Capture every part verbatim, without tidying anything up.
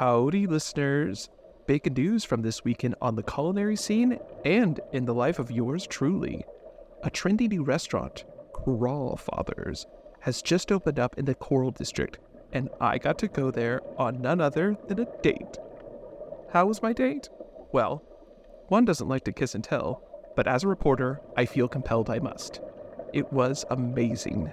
Howdy, listeners. Big news from this weekend on the culinary scene and in the life of yours truly. A trendy new restaurant, Crawl Fathers, has just opened up in the Coral District, and I got to go there on none other than a date. How was my date? Well, one doesn't like to kiss and tell, but as a reporter, I feel compelled I must. It was amazing.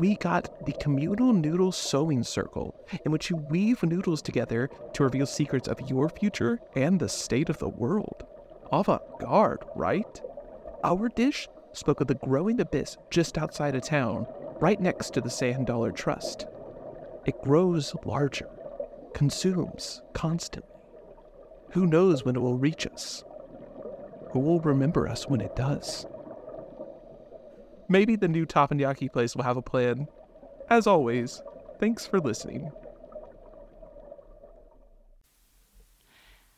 We got the Communal Noodle Sewing Circle, in which you weave noodles together to reveal secrets of your future and the state of the world. Avant-garde, right? Our dish spoke of the growing abyss just outside of town, right next to the Sand Dollar Trust. It grows larger, consumes constantly. Who knows when it will reach us? Who will remember us when it does? Maybe the new Tapanyaki place will have a plan. As always, thanks for listening.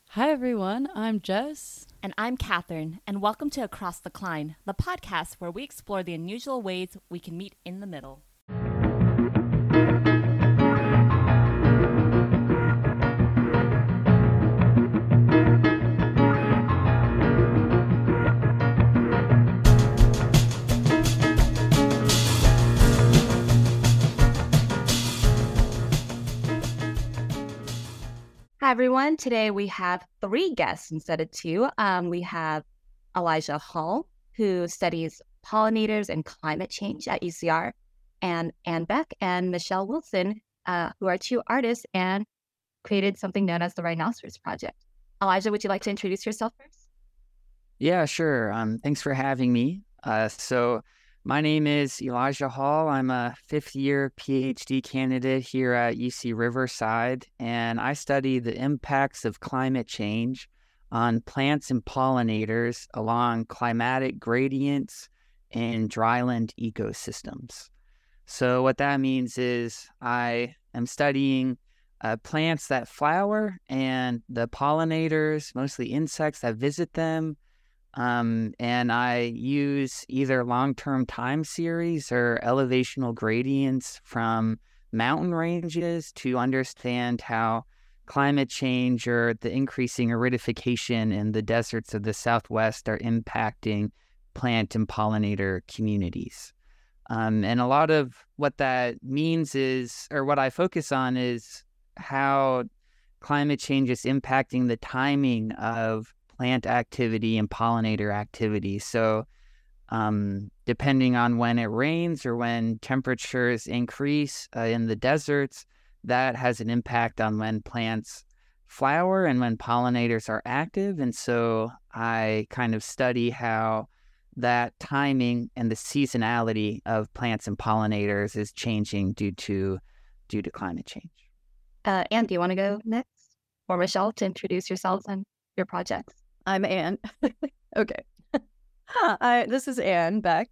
Hi everyone, I'm Jess. And I'm Catherine, and welcome to Across the Cline, the podcast where we explore the unusual ways we can meet in the middle. Hi everyone, today we have three guests instead of two. Um, we have Elijah Hall, who studies pollinators and climate change at U C R, and Anne Beck and Michelle Wilson, uh, who are two artists and created something known as the Rhinoceros Project. Elijah, would you like to introduce yourself first? Yeah, sure. Um, thanks for having me. Uh, so my name is Elijah Hall. I'm a fifth-year P H D candidate here at U C Riverside, and I study the impacts of climate change on plants and pollinators along climatic gradients and dryland ecosystems. So what that means is I am studying uh, plants that flower and the pollinators, mostly insects that visit them, Um, and I use either long-term time series or elevational gradients from mountain ranges to understand how climate change or the increasing aridification in the deserts of the Southwest are impacting plant and pollinator communities. Um, and a lot of what that means is, or what I focus on is how climate change is impacting the timing of plant activity and pollinator activity. So um, depending on when it rains or when temperatures increase uh, in the deserts, that has an impact on when plants flower and when pollinators are active. And so I kind of study how that timing and the seasonality of plants and pollinators is changing due to due to climate change. Uh, Anne, do you want to go next? Or Michelle, to introduce yourselves and your projects? I'm Anne. Okay. I, this is Anne Beck.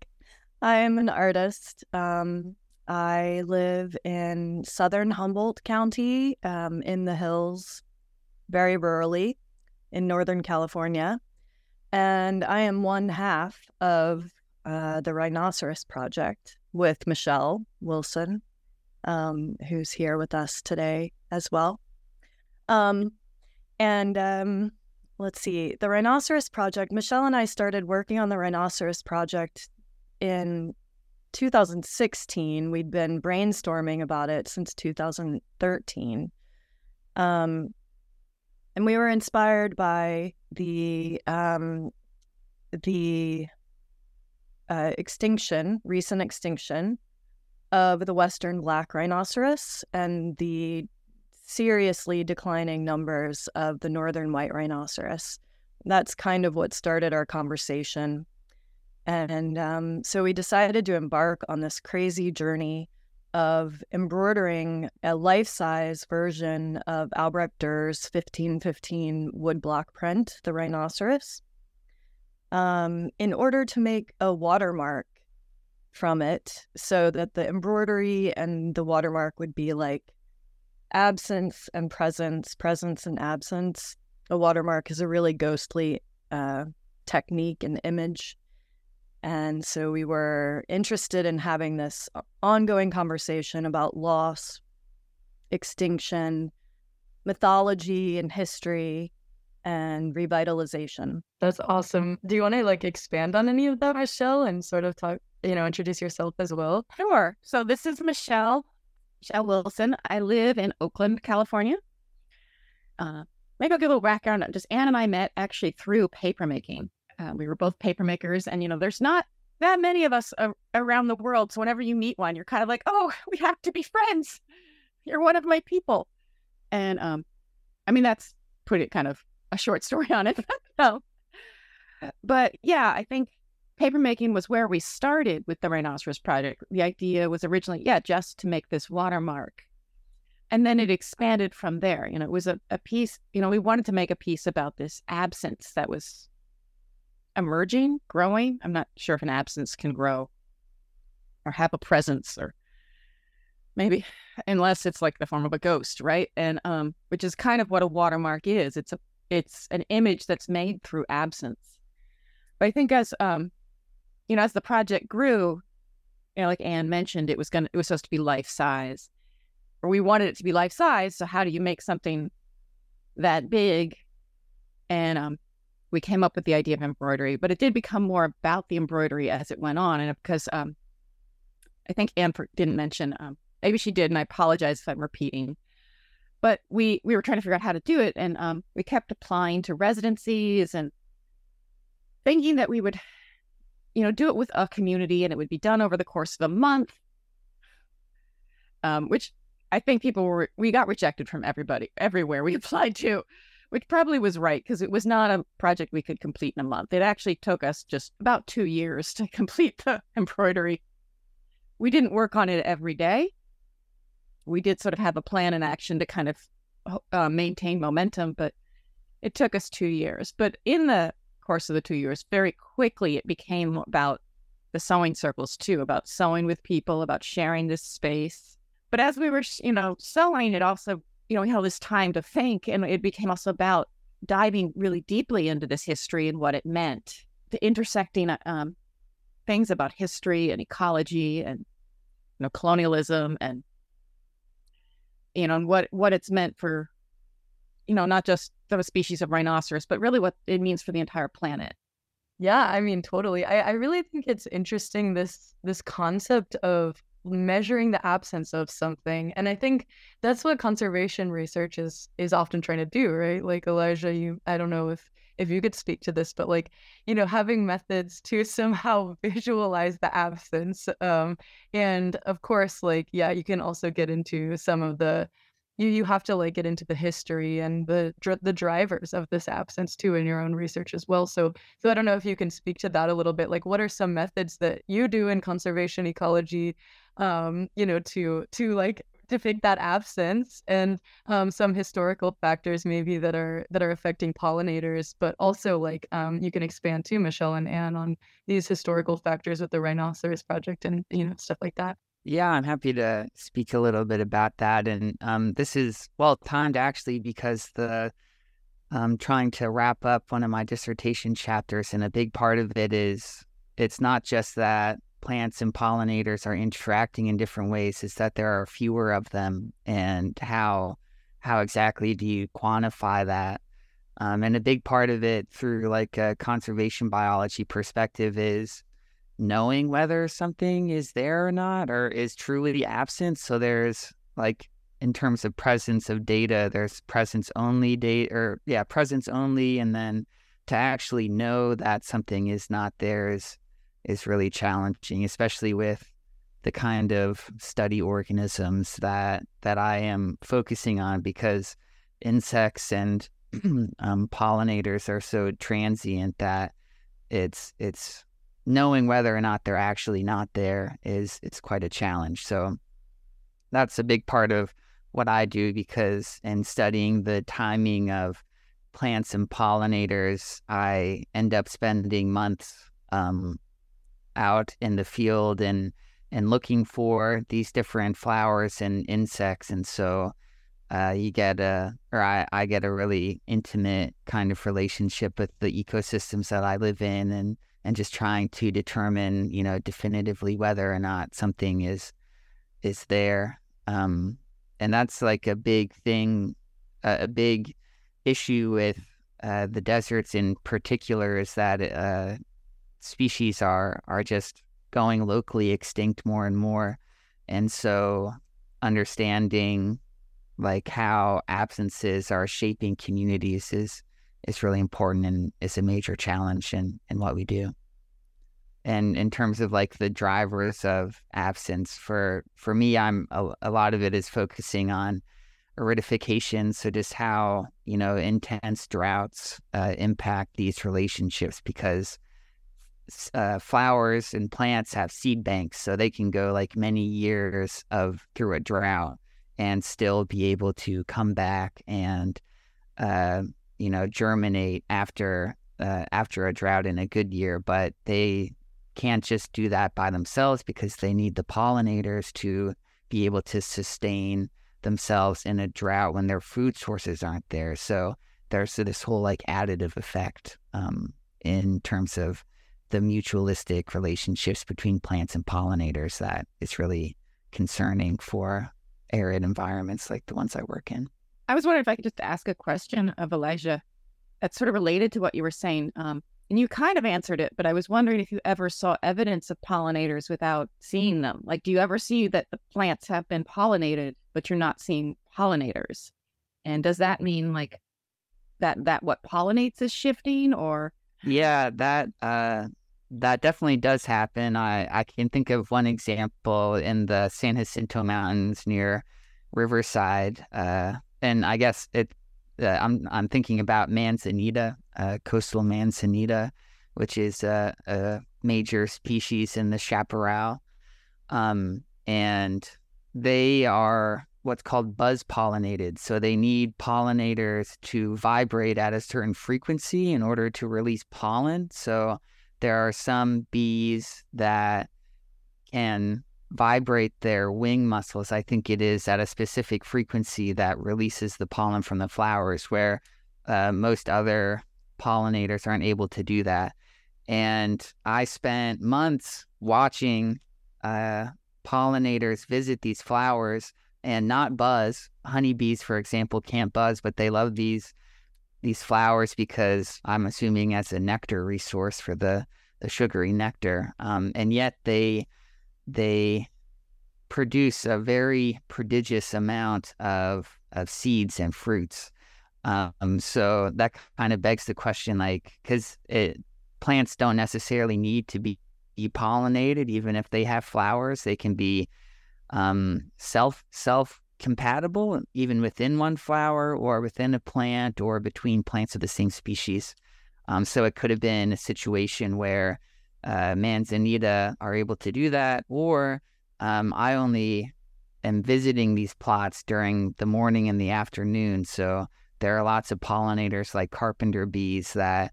I am an artist. Um, I live in southern Humboldt County, um, in the hills, very rurally, in Northern California. And I am one half of uh, the Rhinoceros Project with Michelle Wilson, um, who's here with us today as well. Um, and... Um, Let's see, the Rhinoceros Project, Michelle and I started working on the Rhinoceros Project in two thousand sixteen. We'd been brainstorming about it since two thousand thirteen. Um, and we were inspired by the, um, the uh, extinction, recent extinction of the Western Black rhinoceros and the seriously declining numbers of the northern white rhinoceros. That's kind of what started our conversation. And um, so we decided to embark on this crazy journey of embroidering a life-size version of Albrecht Dürer's fifteen fifteen woodblock print, the rhinoceros, um, in order to make a watermark from it so that the embroidery and the watermark would be like absence and presence, presence and absence. A watermark is a really ghostly uh, technique and image. And so we were interested in having this ongoing conversation about loss, extinction, mythology and history and revitalization. That's awesome. Do you want to like expand on any of that, Michelle, and sort of talk, you know, introduce yourself as well? Sure. So this is Michelle, Michelle Wilson. I live in Oakland, California. Uh, maybe I'll give a background. Just Anne and I met actually through papermaking. Uh, we were both papermakers, and, you know, there's not that many of us a- around the world. So whenever you meet one, you're kind of like, oh, we have to be friends. You're one of my people. And um, I mean, that's pretty kind of a short story on it. no. But yeah, I think papermaking was where we started with the Rhinoceros Project. The idea was originally, yeah, just to make this watermark. And then it expanded from there. You know, it was a, a piece, you know, we wanted to make a piece about this absence that was emerging, growing. I'm not sure if an absence can grow or have a presence, or maybe, unless it's like the form of a ghost, right? And um, which is kind of what a watermark is. It's a, it's an image that's made through absence. But I think as, um, you know, as the project grew, you know, like Anne mentioned, it was gonna, it was supposed to be life size. Or we wanted it to be life size. So how do you make something that big? And um, we came up with the idea of embroidery, but it did become more about the embroidery as it went on. And because um, I think Anne didn't mention, um, maybe she did, and I apologize if I'm repeating, but we, we were trying to figure out how to do it. And um, we kept applying to residencies and thinking that we would, you know, do it with a community and it would be done over the course of a month, um, which... I think people were, we got rejected from everybody, everywhere we applied to, which probably was right, because it was not a project we could complete in a month. It actually took us just about two years to complete the embroidery. We didn't work on it every day. We did sort of have a plan in action to kind of uh, maintain momentum, but it took us two years. But in the course of the two years, very quickly, it became about the sewing circles too, about sewing with people, about sharing this space. But as we were, you know, sewing, it also, you know, we had all this time to think, and it became also about diving really deeply into this history and what it meant, to intersecting um, things about history and ecology and, you know, colonialism and, you know, and what, what it's meant for, you know, not just the species of rhinoceros, but really what it means for the entire planet. Yeah, I mean, totally. I, I really think it's interesting, this this concept of measuring the absence of something. And I think that's what conservation research is is often trying to do, right? Like, Elijah, you I don't know if if you could speak to this, but like, you know, having methods to somehow visualize the absence. Um, and of course, like, yeah, you can also get into some of the, you you have to like get into the history and the the drivers of this absence too in your own research as well. So so I don't know if you can speak to that a little bit. Like, what are some methods that you do in conservation ecology, um, you know, to to like depict that absence, and um, some historical factors maybe that are that are affecting pollinators, but also like um, you can expand too, Michelle and Anne, on these historical factors with the Rhinoceros Project and, you know, stuff like that. Yeah, I'm happy to speak a little bit about that. And um, this is well timed, actually, because the I'm trying to wrap up one of my dissertation chapters, and a big part of it is it's not just that plants and pollinators are interacting in different ways, it's that there are fewer of them, and how how exactly do you quantify that? Um, and a big part of it through like a conservation biology perspective is knowing whether something is there or not, or is truly absent. So there's like, in terms of presence of data, there's presence only data, or yeah, presence only. And then to actually know that something is not there is, is really challenging, especially with the kind of study organisms that, that I am focusing on, because insects and um, pollinators are so transient that it's, it's, knowing whether or not they're actually not there is it's quite a challenge. So that's a big part of what I do, because in studying the timing of plants and pollinators, I end up spending months um, out in the field and and looking for these different flowers and insects. And so uh, you get a, or I, I get a really intimate kind of relationship with the ecosystems that I live in, and And just trying to determine, you know, definitively whether or not something is is there, um, and that's like a big thing a, a big issue with uh, the deserts in particular is that uh, species are are just going locally extinct more and more. And so understanding like how absences are shaping communities is is really important and is a major challenge in, in what we do. And in terms of like the drivers of absence, for, for me, I'm a, a lot of it is focusing on aridification. So just how, you know, intense droughts uh, impact these relationships, because uh, flowers and plants have seed banks, so they can go like many years of through a drought and still be able to come back and, uh, you know, germinate after uh, after a drought in a good year. But they can't just do that by themselves, because they need the pollinators to be able to sustain themselves in a drought when their food sources aren't there. So there's this whole like additive effect um, in terms of the mutualistic relationships between plants and pollinators that is really concerning for arid environments like the ones I work in. I was wondering if I could just ask a question of Elijah that's sort of related to what you were saying. Um, and you kind of answered it, but I was wondering if you ever saw evidence of pollinators without seeing them. Like, do you ever see that the plants have been pollinated, but you're not seeing pollinators? And does that mean like that, that what pollinates is shifting, or? Yeah, that, uh, that definitely does happen. I, I can think of one example in the San Jacinto Mountains near Riverside, uh, and I guess it. Uh, I'm I'm thinking about manzanita, uh, coastal manzanita, which is a, a major species in the chaparral, um, and they are what's called buzz pollinated. So they need pollinators to vibrate at a certain frequency in order to release pollen. So there are some bees that can vibrate their wing muscles, I think it is, at a specific frequency that releases the pollen from the flowers, where uh, most other pollinators aren't able to do that. And I spent months watching uh, pollinators visit these flowers and not buzz. Honeybees, for example, can't buzz, but they love these these flowers because I'm assuming as a nectar resource for the, the sugary nectar. Um, and yet they they produce a very prodigious amount of of seeds and fruits. Um, so that kind of begs the question, like, because plants don't necessarily need to be pollinated. Even if they have flowers, they can be um, self self compatible, even within one flower or within a plant or between plants of the same species. Um, so it could have been a situation where Uh, manzanita are able to do that, or um, I only am visiting these plots during the morning and the afternoon. So there are lots of pollinators like carpenter bees that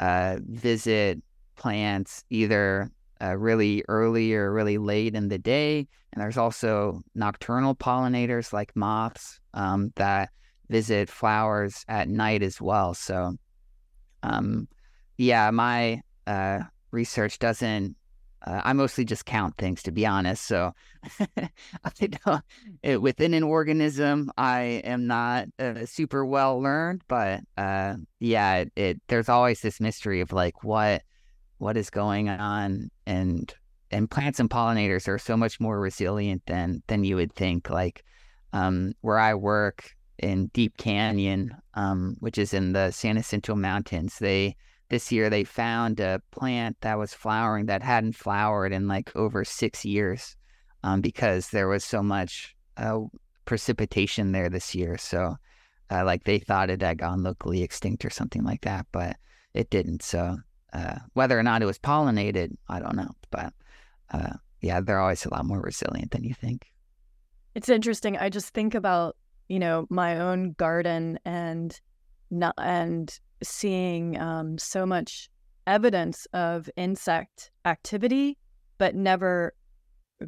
uh, visit plants either uh, really early or really late in the day. And there's also nocturnal pollinators like moths um, that visit flowers at night as well. So um, yeah, my uh, research doesn't uh, I mostly just count things, to be honest. So I don't, it, within an organism, I am not uh, super well learned, but uh yeah it, it there's always this mystery of like what what is going on, and and plants and pollinators are so much more resilient than than you would think. Like um where I work in Deep Canyon, um which is in the San Jacinto Mountains, they This year, they found a plant that was flowering that hadn't flowered in like over six years um, because there was so much uh, precipitation there this year. So uh, like they thought it had gone locally extinct or something like that, but it didn't. So uh, whether or not it was pollinated, I don't know. But uh, yeah, they're always a lot more resilient than you think. It's interesting. I just think about, you know, my own garden and not, and seeing um, so much evidence of insect activity, but never,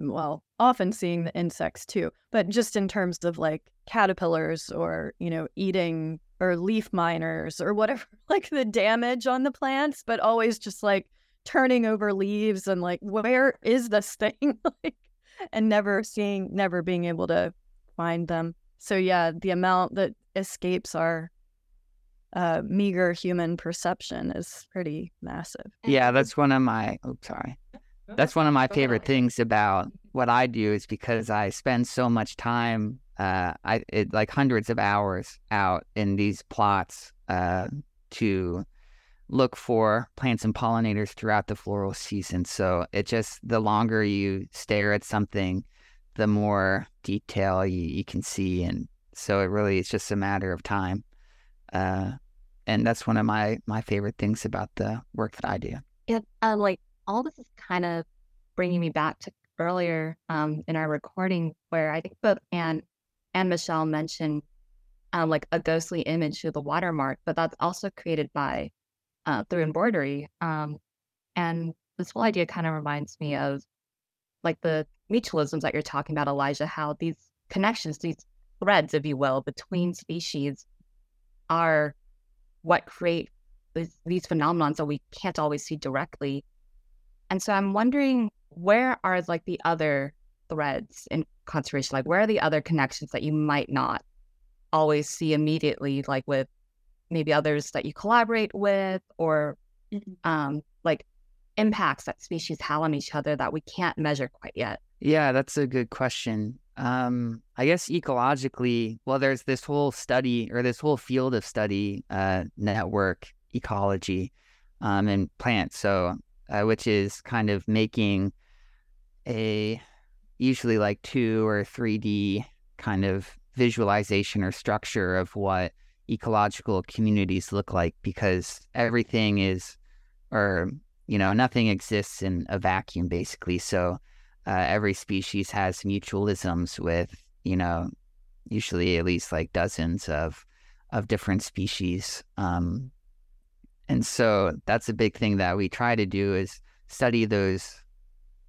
well, often seeing the insects too, but just in terms of like caterpillars or, you know, eating or leaf miners or whatever, like the damage on the plants, but always just like turning over leaves and like, where is this thing? Like, and never seeing, never being able to find them. So yeah, the amount that escapes our uh, meager human perception is pretty massive. Yeah, that's one of my, oops, sorry. That's one of my favorite things about what I do, is because I spend so much time, uh, I it, like hundreds of hours out in these plots uh, to look for plants and pollinators throughout the floral season. So it just, the longer you stare at something, the more detail you, you can see. And so it really is just a matter of time. Uh, and that's one of my, my favorite things about the work that I do. Yeah, uh, like all this is kind of bringing me back to earlier um, in our recording, where I think both Anne and Michelle mentioned uh, like a ghostly image through the watermark, but that's also created by uh, through embroidery. Um, and this whole idea kind of reminds me of like the mutualisms that you're talking about, Elijah, how these connections, these threads, if you will, between species are what create these, these phenomenons that we can't always see directly. And so I'm wondering, where are like the other threads in conservation? Like, where are the other connections that you might not always see immediately, like with maybe others that you collaborate with, or um, like impacts that species have on each other that we can't measure quite yet? Yeah, that's a good question. Um, I guess ecologically, well, there's this whole study or this whole field of study, uh, network ecology, um, and plants. So, uh, which is kind of making a usually like two or three D kind of visualization or structure of what ecological communities look like, because everything is, or, you know, nothing exists in a vacuum basically. So, Uh, every species has mutualisms with, you know, usually at least like dozens of of different species. Um, and so that's a big thing that we try to do, is study those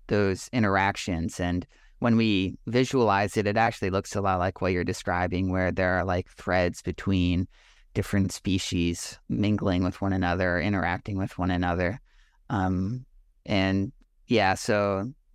those interactions. And when we visualize it, it actually looks a lot like what you're describing, where there are like threads between different species mingling with one another, interacting with one another. Um, and yeah, so...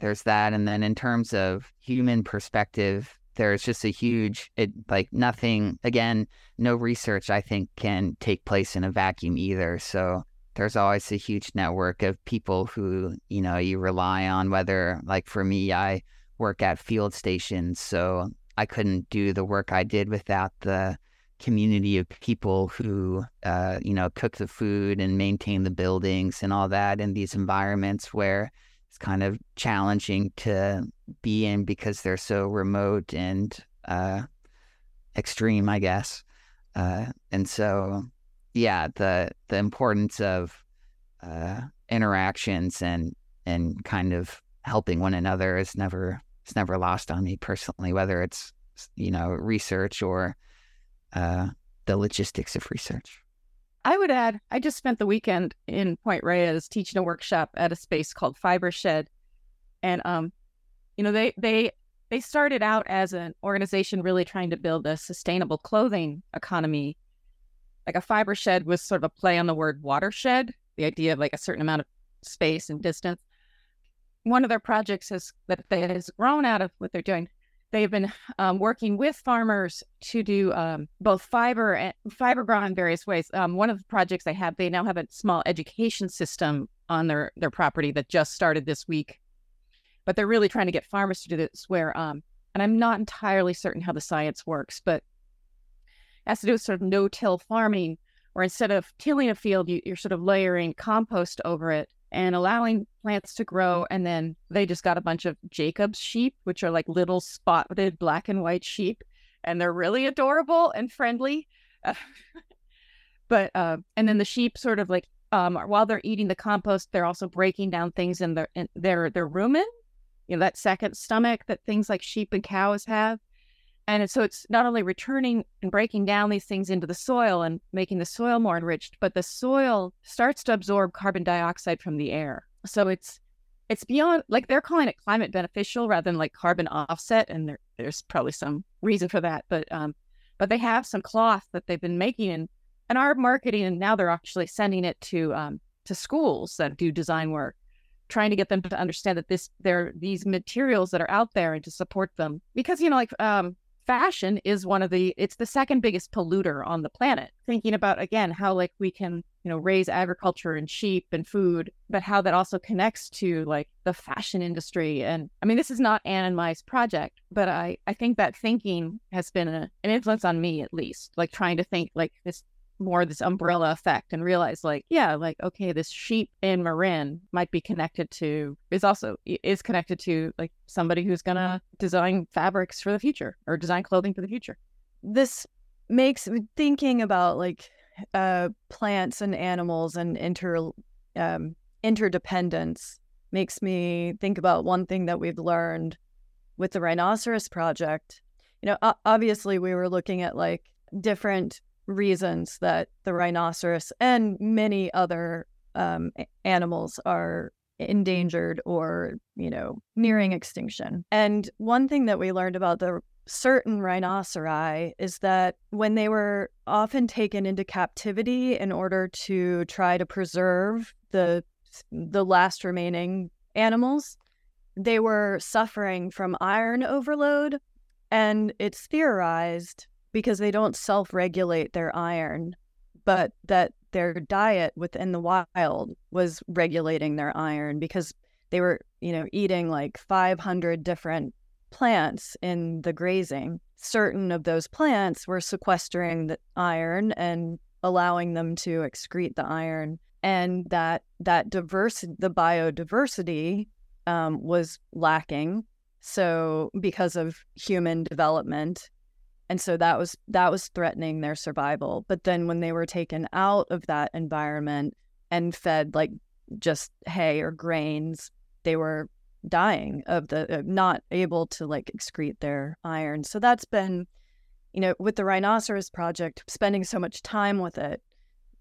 there's that. And then in terms of human perspective, there's just a huge, it, like nothing, again, no research, I think, can take place in a vacuum either. So there's always a huge network of people who, you know, you rely on, whether, like for me, I work at field stations, so I couldn't do the work I did without the community of people who, uh, you know, cook the food and maintain the buildings and all that in these environments where it's kind of challenging to be in because they're so remote and uh, extreme, I guess. Uh, and so, yeah, the the importance of uh, interactions and and kind of helping one another is never it's never lost on me personally, whether it's, you know, research or uh, the logistics of research. I would add, I just spent the weekend in Point Reyes teaching a workshop at a space called Fiber Shed. And, um, you know, they, they, they started out as an organization really trying to build a sustainable clothing economy. Like a fiber shed was sort of a play on the word watershed, the idea of like a certain amount of space and distance. One of their projects is, that they, has grown out of what they're doing, they've been um, working with farmers to do um, both fiber and fiber grown in various ways. Um, one of the projects they have, they now have a small education system on their, their property that just started this week. But they're really trying to get farmers to do this where, um, and I'm not entirely certain how the science works, but it has to do with sort of no-till farming, where instead of tilling a field, you, you're sort of layering compost over it and allowing plants to grow. And then they just got a bunch of Jacob's sheep, which are like little spotted black and white sheep. And they're really adorable and friendly. but, uh, and then the sheep sort of like, um, while they're eating the compost, they're also breaking down things in their, in their, their rumen, you know, that second stomach that things like sheep and cows have. And so it's not only returning and breaking down these things into the soil and making the soil more enriched, but the soil starts to absorb carbon dioxide from the air. So it's it's beyond, like they're calling it climate beneficial rather than like carbon offset. And there, there's probably some reason for that. But um, but they have some cloth that they've been making and, and our marketing, and now they're actually sending it to um, to schools that do design work, trying to get them to understand that this there these materials that are out there and to support them. Because, you know, like... um. fashion is one of the, it's the second biggest polluter on the planet. Thinking about, again, how like we can, you know, raise agriculture and sheep and food, but how that also connects to like the fashion industry. And I mean, this is not Anne and my project, but I, I think that thinking has been a, an influence on me, at least, like trying to think like this more this umbrella effect and realize like, yeah, like, okay, this sheep in Marin might be connected to, is also, is connected to like somebody who's going to design fabrics for the future or design clothing for the future. This makes thinking about like uh, plants and animals and inter um, interdependence makes me think about one thing that we've learned with the Rhinoceros Project. You know, obviously we were looking at like different reasons that the rhinoceros and many other um, animals are endangered or, you know, nearing extinction. And one thing that we learned about the certain rhinoceri is that when they were often taken into captivity in order to try to preserve the the last remaining animals, they were suffering from iron overload, and it's theorized because they don't self-regulate their iron, but that their diet within the wild was regulating their iron because they were, you know, eating like five hundred different plants in the grazing. Certain of those plants were sequestering the iron and allowing them to excrete the iron, and that that diverse the biodiversity um, was lacking. So because of human development. And so that was that was threatening their survival. But then when they were taken out of that environment and fed like just hay or grains, they were dying of the uh, not able to like excrete their iron. So that's been, you know, with the Rhinoceros Project, spending so much time with it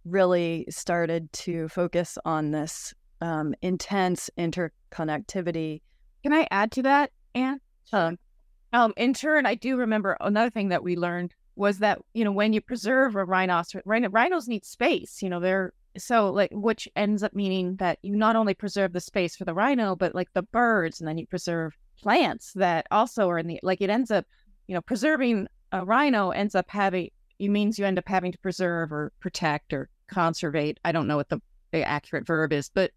really started to focus on this um, intense interconnectivity. Can I add to that, Anne? Um, Um, in turn, I do remember another thing that we learned was that, you know, when you preserve a rhinoceros, rhin- rhinos need space, you know, they're so like, which ends up meaning that you not only preserve the space for the rhino, but like the birds, and then you preserve plants that also are in the, like it ends up, you know, preserving a rhino ends up having, it means you end up having to preserve or protect or conservate. I don't know what the, the accurate verb is, but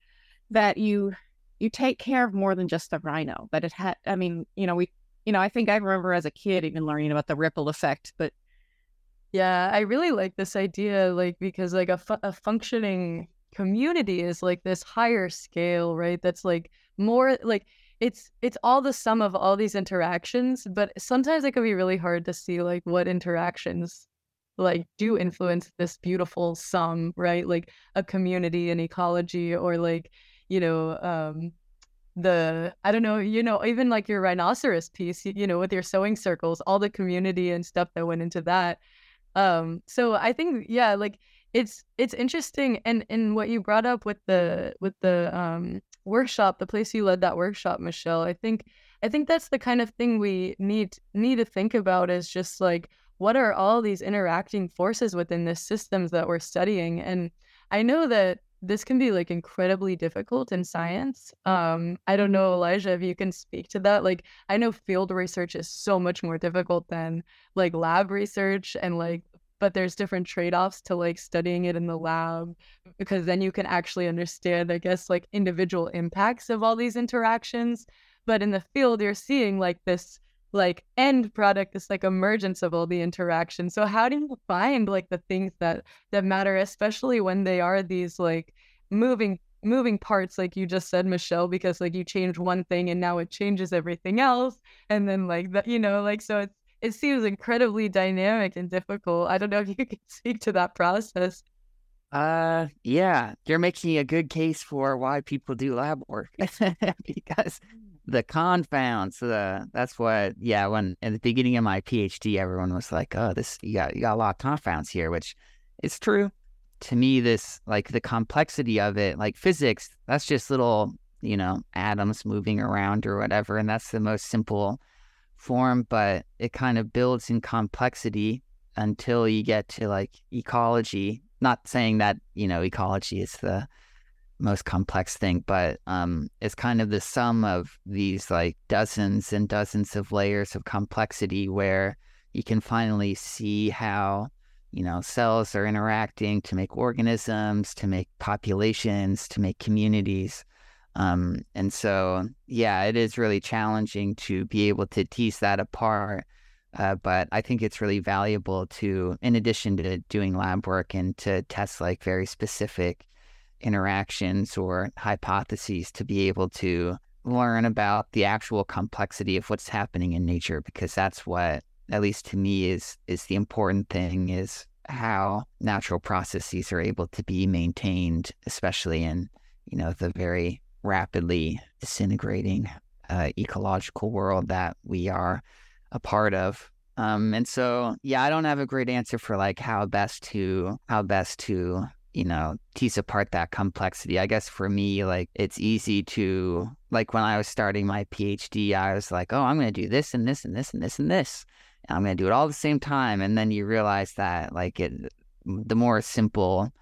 that you, you take care of more than just the rhino, but it had, I mean, you know, we, You know, I think I remember as a kid even learning about the ripple effect, but yeah, I really like this idea, like, because like a, fu- a functioning community is like this higher scale, right? That's like more like it's it's all the sum of all these interactions, but sometimes it can be really hard to see like what interactions like do influence this beautiful sum, right? Like a community and ecology, or like, you know, um the, I don't know, you know, even like your rhinoceros piece, you, you know, with your sewing circles, all the community and stuff that went into that. Um, so I think, yeah, like it's, it's interesting. And, and what you brought up with the, with the um, workshop, the place you led that workshop, Michelle, I think, I think that's the kind of thing we need, need to think about, is just like, what are all these interacting forces within the systems that we're studying? And I know that this can be like incredibly difficult in science. Um, I don't know, Elijah, if you can speak to that. Like, I know field research is so much more difficult than like lab research, and like, but there's different trade-offs to like studying it in the lab, because then you can actually understand, I guess, like individual impacts of all these interactions. But in the field, you're seeing like this like end product, this like emergence of all the interactions. So how do you find like the things that that matter, especially when they are these like moving moving parts, like you just said, Michelle, because like you change one thing and now it changes everything else, and then like that, you know, like, so it's, it seems incredibly dynamic and difficult. I don't know if you can speak to that process. Uh, yeah, you're making a good case for why people do lab work because the confounds, uh, that's what, yeah, when at the beginning of my PhD, everyone was like, oh, this, you got, you got a lot of confounds here, which is true. To me, this, like the complexity of it, like physics, that's just little, you know, atoms moving around or whatever. And that's the most simple form, but it kind of builds in complexity until you get to like ecology. Not saying that, you know, ecology is the most complex thing, but um, it's kind of the sum of these like dozens and dozens of layers of complexity where you can finally see how, you know, cells are interacting to make organisms, to make populations, to make communities. Um, and so, yeah, it is really challenging to be able to tease that apart. Uh, but I think it's really valuable to, in addition to doing lab work and to test like very specific interactions or hypotheses, to be able to learn about the actual complexity of what's happening in nature, because that's what, at least to me, is is the important thing, is how natural processes are able to be maintained, especially in, you know, the very rapidly disintegrating uh, ecological world that we are a part of. Um, and so, yeah, I don't have a great answer for like how best to, how best to, you know, tease apart that complexity. I guess for me, like, it's easy to, like, when I was starting my PhD, I was like, oh, I'm going to do this and this and this and this and this, and I'm going to do it all at the same time. And then you realize that like it, the more simple,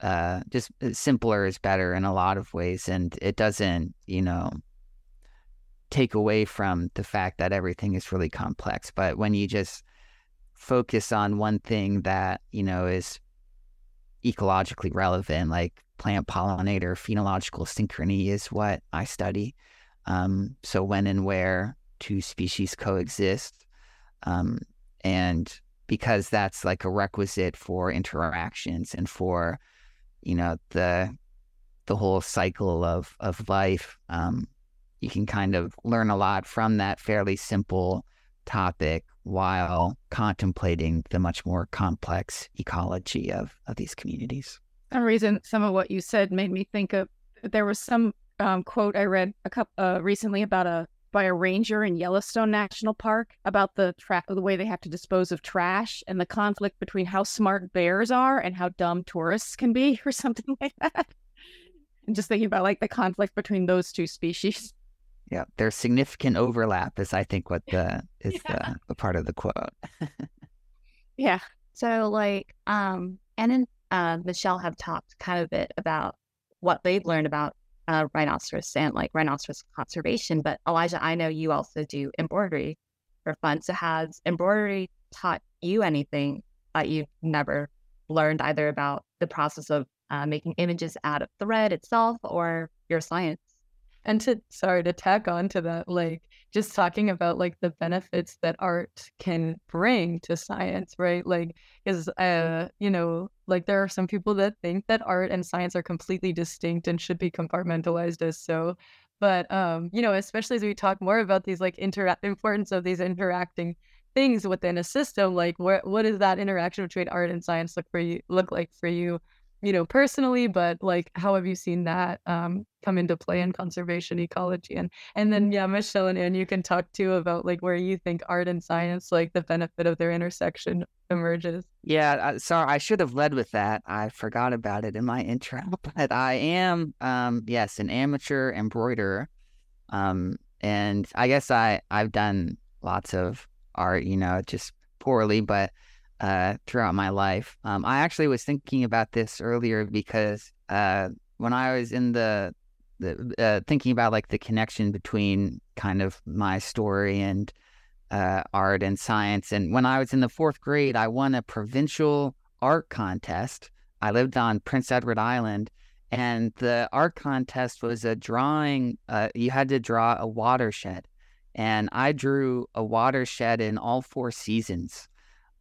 uh, just simpler is better in a lot of ways. And it doesn't, you know, take away from the fact that everything is really complex. But when you just focus on one thing that, you know, is ecologically relevant, like plant pollinator phenological synchrony is what I study. Um, so when and where two species coexist. Um, and because that's like a requisite for interactions and for, you know, the the whole cycle of, of life, um, you can kind of learn a lot from that fairly simple topic while contemplating the much more complex ecology of, of these communities. For some reason, some of what you said made me think of, there was some um, quote I read a couple, uh, recently about a by a ranger in Yellowstone National Park about the tra- the way they have to dispose of trash and the conflict between how smart bears are and how dumb tourists can be, or something like that. And just thinking about like the conflict between those two species. Yeah, there's significant overlap is, I think, what the is yeah. the, the part of the quote. Yeah. So like, um, Anne and uh, Michelle have talked kind of a bit about what they've learned about uh, rhinoceros and like rhinoceros conservation. But Elijah, I know you also do embroidery for fun. So has embroidery taught you anything that you've never learned, either about the process of uh, making images out of thread itself or your science? And to, sorry, to tack on to that, like, just talking about, like, the benefits that art can bring to science, right? Like, is, uh, you know, like, there are some people that think that art and science are completely distinct and should be compartmentalized as so. But, um, you know, especially as we talk more about these, like, interact importance of these interacting things within a system, like, where, what does that interaction between art and science look for you, look like for you? you know, personally, but like, how have you seen that um, come into play in conservation ecology? And and then, yeah, Michelle and Anne, you can talk too about like where you think art and science, like the benefit of their intersection emerges. Yeah, uh, sorry, I should have led with that. I forgot about it in my intro, but I am, um, yes, an amateur embroiderer. Um, and I guess I, I've done lots of art, you know, just poorly, but Uh, throughout my life. Um, I actually was thinking about this earlier because uh, when I was in the, the uh, thinking about like the connection between kind of my story and uh, art and science. And when I was in the fourth grade, I won a provincial art contest. I lived on Prince Edward Island, and the art contest was a drawing. Uh, you had to draw a watershed, and I drew a watershed in all four seasons.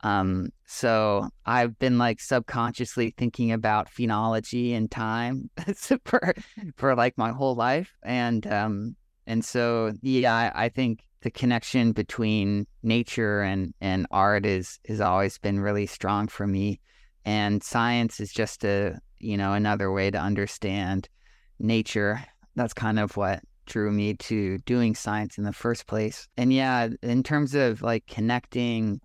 Um, so I've been like subconsciously thinking about phenology and time for, for like my whole life. And, um, and so, yeah, I, I think the connection between nature and, and art is, has always been really strong for me. And science is just a, you know, another way to understand nature. That's kind of what drew me to doing science in the first place. And yeah, in terms of like connecting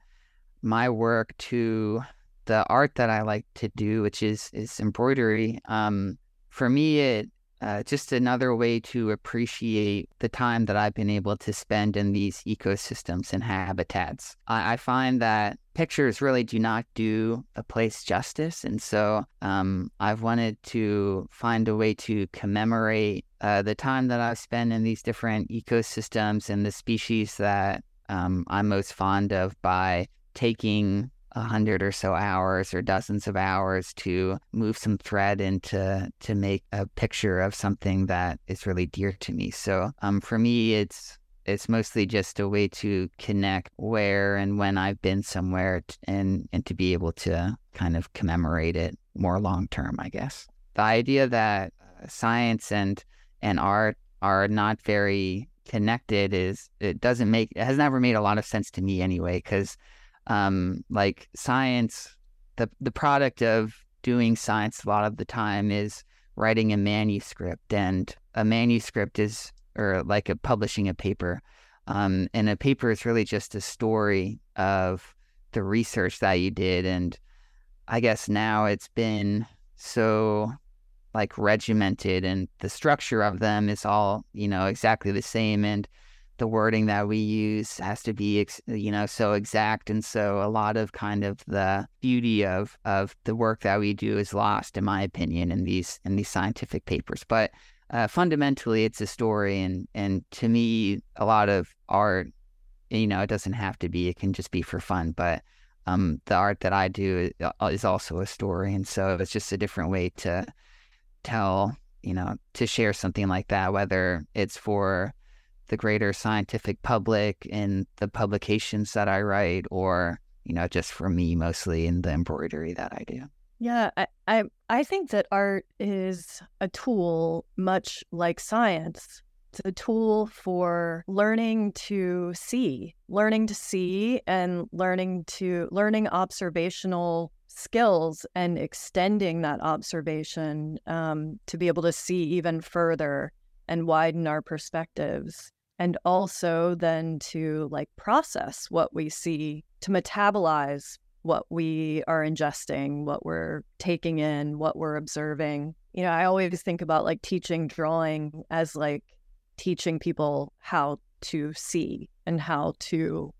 my work to the art that I like to do, which is is embroidery. Um, for me, it uh, just another way to appreciate the time that I've been able to spend in these ecosystems and habitats. I, I find that pictures really do not do a place justice, and so um, I've wanted to find a way to commemorate uh, the time that I've spent in these different ecosystems and the species that um, I'm most fond of by taking a hundred or so hours or dozens of hours to move some thread into to make a picture of something that is really dear to me. So um, for me, it's it's mostly just a way to connect where and when I've been somewhere t- and, and to be able to kind of commemorate it more long term, I guess. The idea that science and and art are not very connected is it doesn't make it has never made a lot of sense to me anyway, because um like science, the the product of doing science a lot of the time is writing a manuscript, and a manuscript is or like a publishing a paper, um and a paper is really just a story of the research that you did. And I guess now it's been so like regimented, and the structure of them is all, you know, exactly the same, and the wording that we use has to be, you know, so exact. And so a lot of kind of the beauty of of the work that we do is lost, in my opinion, in these in these scientific papers. But uh, fundamentally, it's a story, and and to me, a lot of art, you know, it doesn't have to be, it can just be for fun, but um, the art that I do is also a story. And so it's just a different way to tell, you know, to share something like that, whether it's for the greater scientific public in the publications that I write, or, you know, just for me mostly in the embroidery that I do. Yeah, I I, I think that art is a tool much like science. It's a tool for learning to see, learning to see and learning to learning observational skills and extending that observation um, to be able to see even further and widen our perspectives, and also then to like process what we see, to metabolize what we are ingesting, what we're taking in, what we're observing. You know, I always think about like teaching drawing as like teaching people how to see and how to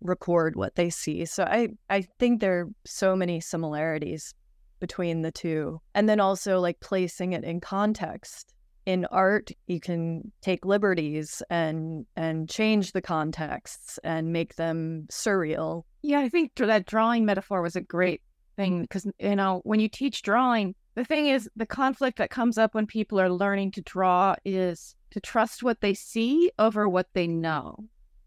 record what they see. So I, I think there are so many similarities between the two. And then also like placing it in context. In art, you can take liberties and and change the contexts and make them surreal. Yeah, I think that drawing metaphor was a great thing, because, you know, when you teach drawing, the thing is, the conflict that comes up when people are learning to draw is to trust what they see over what they know.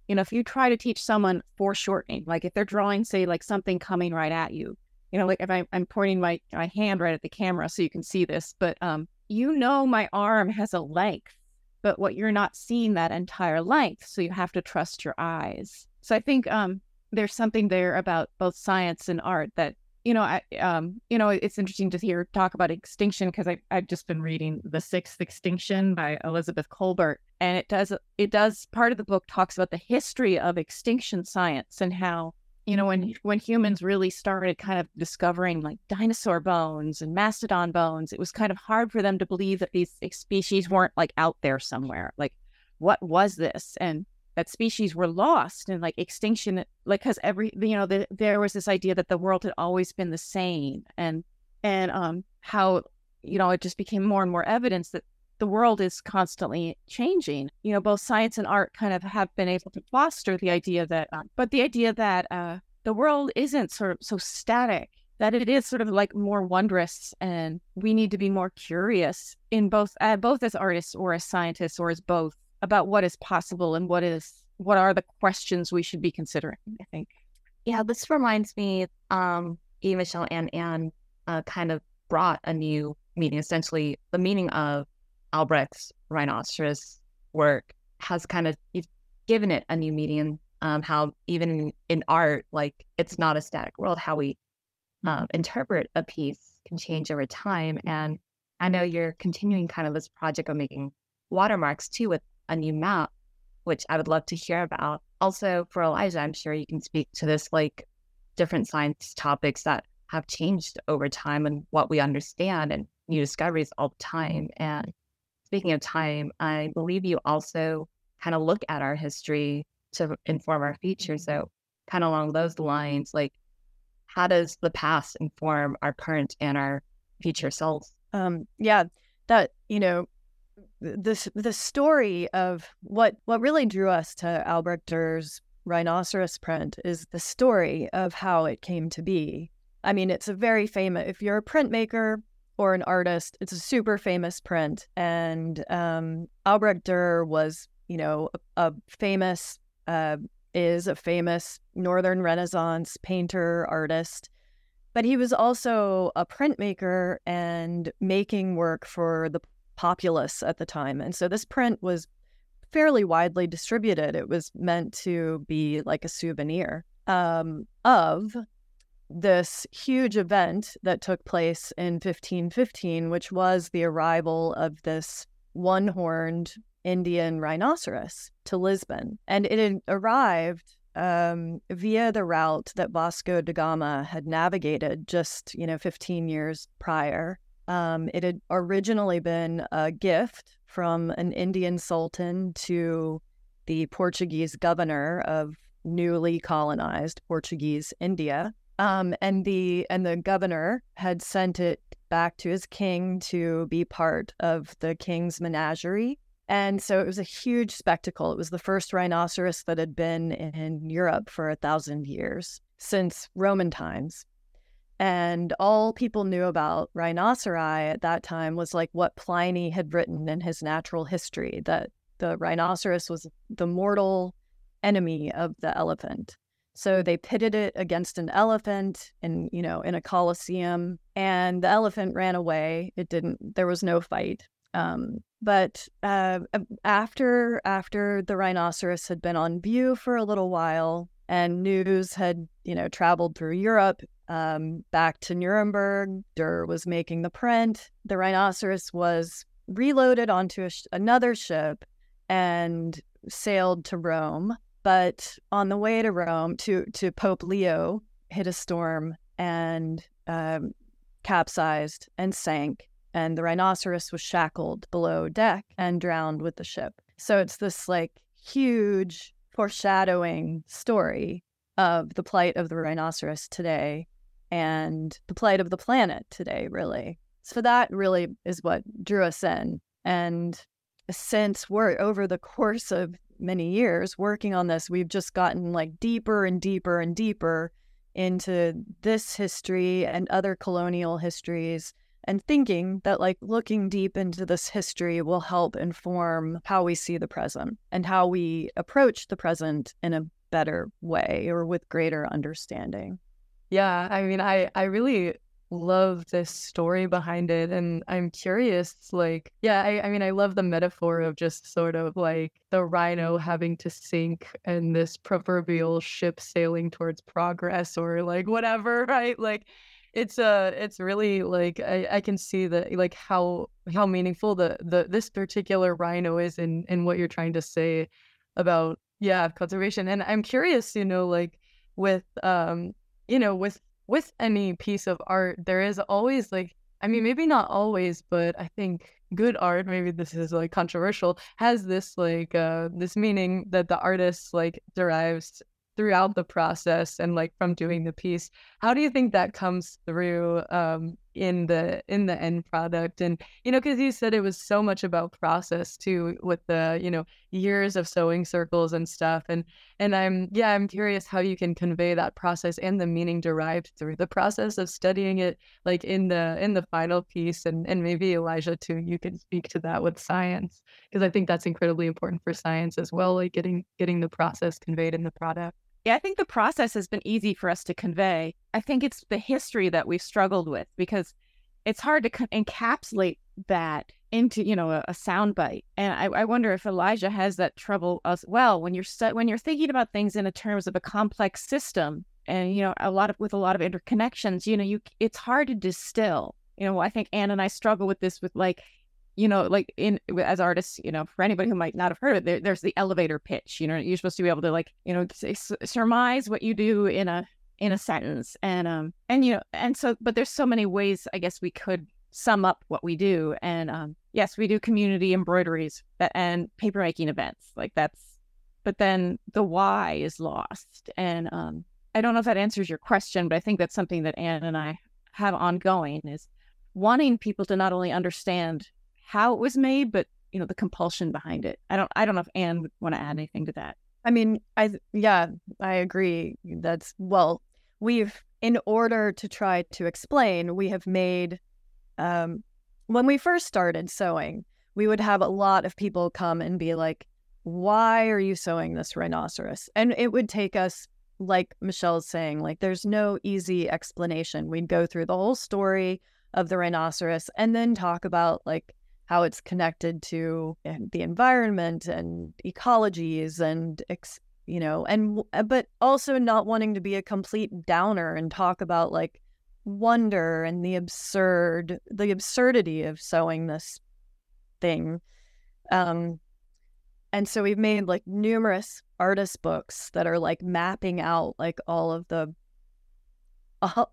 You know, if you try to teach someone foreshortening, like if they're drawing, say, like something coming right at you, you know, like if I, I'm pointing my, my hand right at the camera so you can see this, but um, you know, my arm has a length, but what you're not seeing that entire length, so you have to trust your eyes. So I think um, there's something there about both science and art that, you know, I, um, you know, it's interesting to hear talk about extinction, because I I've just been reading The Sixth Extinction by Elizabeth Kolbert, and it does it does part of the book talks about the history of extinction science and how, you know, when when humans really started kind of discovering like dinosaur bones and mastodon bones, it was kind of hard for them to believe that these species weren't like out there somewhere. Like, what was this? And that species were lost, and like extinction, like, because every, you know, the, there was this idea that the world had always been the same, and and um how, you know, it just became more and more evidence that the world is constantly changing. You know, both science and art kind of have been able to foster the idea that, uh, but the idea that uh, the world isn't sort of so static, that it is sort of like more wondrous, and we need to be more curious in both, uh, both as artists or as scientists or as both, about what is possible and what is what are the questions we should be considering, I think. Yeah, this reminds me, um, E. Michelle and Anne uh, kind of brought a new meaning. Essentially, the meaning of Albrecht's rhinoceros work has kind of, you've given it a new meaning, um, how even in art, like, it's not a static world. How we uh, interpret a piece can change over time. And I know you're continuing kind of this project of making watermarks too with a new map, which I would love to hear about. Also for Elijah, I'm sure you can speak to this, like different science topics that have changed over time and what we understand and new discoveries all the time. And speaking of time, I believe you also kind of look at our history to inform our future. So kind of along those lines, like how does the past inform our current and our future selves? Um, yeah, that, you know, This the story of what what really drew us to Albrecht Dürer's rhinoceros print is the story of how it came to be. I mean, it's a very famous, if you're a printmaker or an artist, it's a super famous print. And um, Albrecht Dürer was, you know, a, a famous, uh, is a famous Northern Renaissance painter, artist. But he was also a printmaker and making work for the populace at the time. And so this print was fairly widely distributed. It was meant to be like a souvenir um, of this huge event that took place in fifteen fifteen, which was the arrival of this one-horned Indian rhinoceros to Lisbon. And it had arrived um, via the route that Vasco da Gama had navigated just, you know, fifteen years prior. Um, it had originally been a gift from an Indian sultan to the Portuguese governor of newly colonized Portuguese India. Um, and the and the governor had sent it back to his king to be part of the king's menagerie. And so it was a huge spectacle. It was the first rhinoceros that had been in Europe for a thousand years, since Roman times. And all people knew about rhinoceri at that time was like what Pliny had written in his natural history, that the rhinoceros was the mortal enemy of the elephant. So they pitted it against an elephant and, you know, in a coliseum, and the elephant ran away. It didn't, there was no fight. Um, but uh, after, after the rhinoceros had been on view for a little while and news had, you know, traveled through Europe, um, back to Nuremberg, Dürer was making the print. The rhinoceros was reloaded onto a sh- another ship and sailed to Rome. But on the way to Rome, to, to Pope Leo, hit a storm and um, capsized and sank. And the rhinoceros was shackled below deck and drowned with the ship. So it's this like huge foreshadowing story of the plight of the rhinoceros today and the plight of the planet today, really. So that really is what drew us in. And since we're over the course of many years working on this, we've just gotten like deeper and deeper and deeper into this history and other colonial histories, and thinking that like looking deep into this history will help inform how we see the present and how we approach the present in a better way or with greater understanding. Yeah, I mean, I, I really love this story behind it, and I'm curious, like, yeah, I, I mean, I love the metaphor of just sort of like the rhino having to sink and this proverbial ship sailing towards progress or like whatever, right? Like it's a, it's really like I, I can see that like how how meaningful the, the this particular rhino is in in what you're trying to say about yeah conservation. And I'm curious, you know, like with um you know with with any piece of art, there is always like, I mean, maybe not always, but I think good art, maybe this is like controversial, has this like uh, this meaning that the artist like derives throughout the process and like from doing the piece. How do you think that comes through um, in the in the end product? And, you know, because you said it was so much about process too, with the, you know, years of sewing circles and stuff. And and I'm yeah, I'm curious how you can convey that process and the meaning derived through the process of studying it, like in the in the final piece. And and maybe Elijah too, you can speak to that with science, because I think that's incredibly important for science as well, like getting getting the process conveyed in the product. Yeah, I think the process has been easy for us to convey. I think it's the history that we've struggled with, because it's hard to co- encapsulate that into, you know, a, a soundbite. And I, I wonder if Elijah has that trouble as well when you're st- when you're thinking about things in the terms of a complex system and, you know, a lot of with a lot of interconnections. You know, you it's hard to distill. You know, I think Anne and I struggle with this with like, you know, like in as artists, you know, for anybody who might not have heard of it, there, there's the elevator pitch. You know, you're supposed to be able to like, you know, say, surmise what you do in a in a sentence, and um and you know and so but there's so many ways I guess we could sum up what we do. And um yes, we do community embroideries and papermaking events, like that's, but then the why is lost. And um I don't know if that answers your question, but I think that's something that Anne and I have ongoing, is wanting people to not only understand how it was made, but, you know, the compulsion behind it. I don't I don't know if Anne would want to add anything to that. I mean, I yeah, I agree. That's, well, we've, in order to try to explain, we have made, um, when we first started sewing, we would have a lot of people come and be like, why are you sewing this rhinoceros? And it would take us, like Michelle's saying, like there's no easy explanation. We'd go through the whole story of the rhinoceros and then talk about like how it's connected to the environment and ecologies and, you know, and but also not wanting to be a complete downer and talk about like wonder and the absurd, the absurdity of sewing this thing. Um, and so we've made like numerous artist books that are like mapping out like all of the,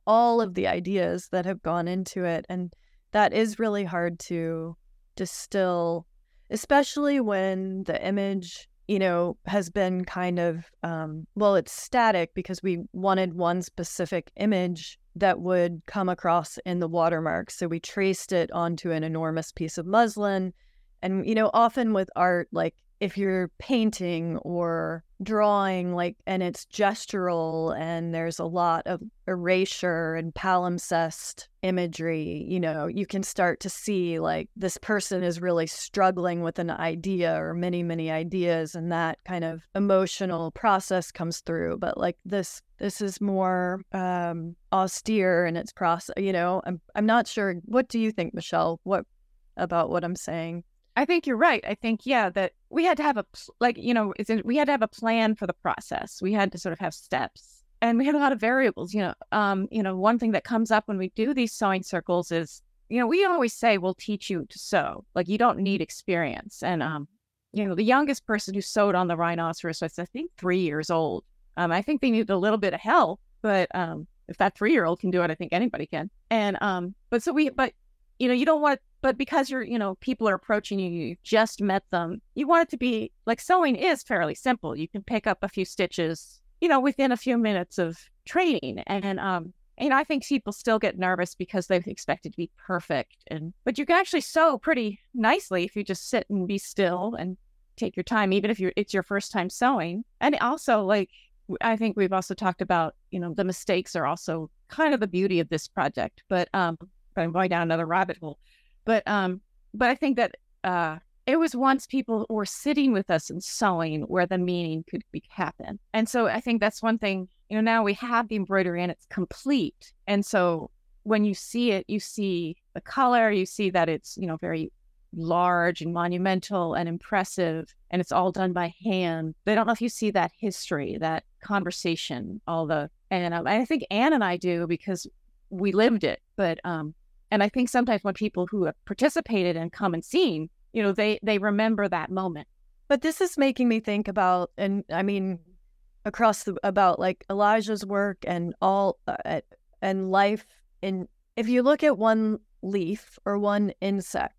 all of the ideas that have gone into it. And that is really hard to distill, especially when the image, you know, has been kind of, um, well, it's static because we wanted one specific image that would come across in the watermark. So we traced it onto an enormous piece of muslin. And, you know, often with art, like if you're painting or drawing, like, and it's gestural and there's a lot of erasure and palimpsest imagery, you know, you can start to see like this person is really struggling with an idea or many, many ideas, and that kind of emotional process comes through. But like this, this is more um, austere in its process, you know. I'm, I'm not sure. What do you think, Michelle? What about what I'm saying? I think you're right. I think, yeah, that we had to have a, like, you know, it's in, we had to have a plan for the process. We had to sort of have steps, and we had a lot of variables, you know. Um, you know, one thing that comes up when we do these sewing circles is, you know, we always say, we'll teach you to sew. Like, you don't need experience. And, um, you know, the youngest person who sewed on the rhinoceros was, I think, three years old. Um, I think they needed a little bit of help, but um, if that three-year-old can do it, I think anybody can. And, um, but so we, but, you know, you don't want to, but because you're, you know, people are approaching you, you just met them, you want it to be, like, sewing is fairly simple. You can pick up a few stitches, you know, within a few minutes of training. And, um, and I think people still get nervous because they expect it to be perfect. And, but you can actually sew pretty nicely if you just sit and be still and take your time, even if you're, it's your first time sewing. And also, like, I think we've also talked about, you know, the mistakes are also kind of the beauty of this project, but, um, I'm going down another rabbit hole. But um, but I think that uh, it was once people were sitting with us and sewing where the meaning could be happen. And so I think that's one thing, you know, now we have the embroidery and it's complete. And so when you see it, you see the color, you see that it's, you know, very large and monumental and impressive, and it's all done by hand. But I don't know if you see that history, that conversation, all the, and um, I think Anne and I do because we lived it, but, um, and I think sometimes when people who have participated and come and seen, you know, they, they remember that moment. But this is making me think about, and I mean, across the, about like Elijah's work and all, uh, and life in, if you look at one leaf or one insect,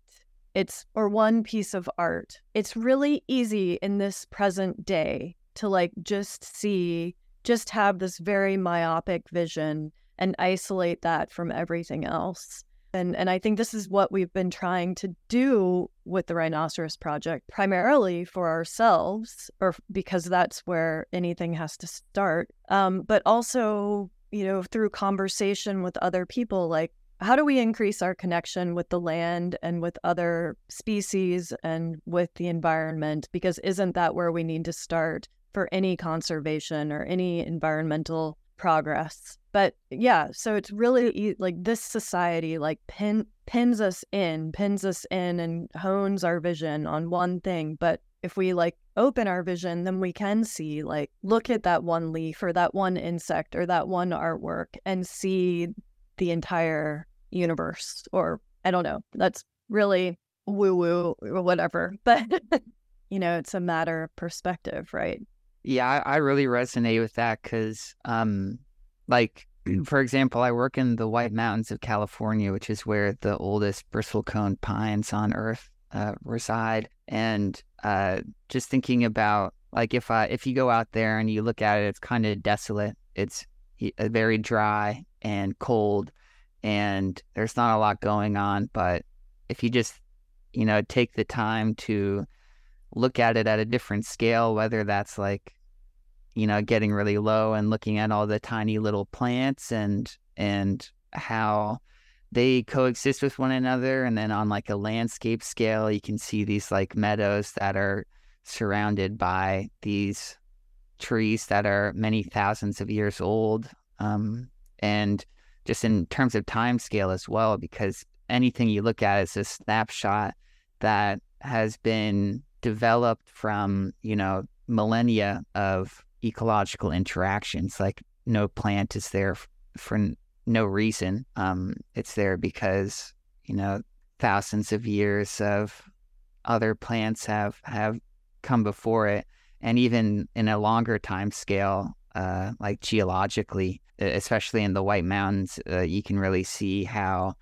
it's, or one piece of art, it's really easy in this present day to like, just see, just have this very myopic vision and isolate that from everything else. And and I think this is what we've been trying to do with the Rhinoceros Project, primarily for ourselves, or because that's where anything has to start. Um, but also, you know, through conversation with other people, like, how do we increase our connection with the land and with other species and with the environment? Because isn't that where we need to start for any conservation or any environmental progress? But yeah, so it's really like this society like pin, pins us in, pins us in and hones our vision on one thing. But if we like open our vision, then we can see like, look at that one leaf or that one insect or that one artwork and see the entire universe. Or I don't know, that's really woo-woo or whatever. But, you know, it's a matter of perspective, right? Yeah, I, I really resonate with that because, um, like, for example, I work in the White Mountains of California, which is where the oldest bristlecone pines on Earth uh, reside. And uh, just thinking about, like, if I, if you go out there and you look at it, it's kind of desolate. It's very dry and cold, and there's not a lot going on. But if you just, you know, take the time to look at it at a different scale, whether that's like you know, getting really low and looking at all the tiny little plants and and how they coexist with one another. And then on like a landscape scale, you can see these like meadows that are surrounded by these trees that are many thousands of years old. Um, and just in terms of time scale as well, because anything you look at is a snapshot that has been developed from, you know, millennia of ecological interactions. Like no plant is there for no reason. Um, it's there because, you know, thousands of years of other plants have, have come before it. And even in a longer time scale, uh, like geologically, especially in the White Mountains, uh, you can really see how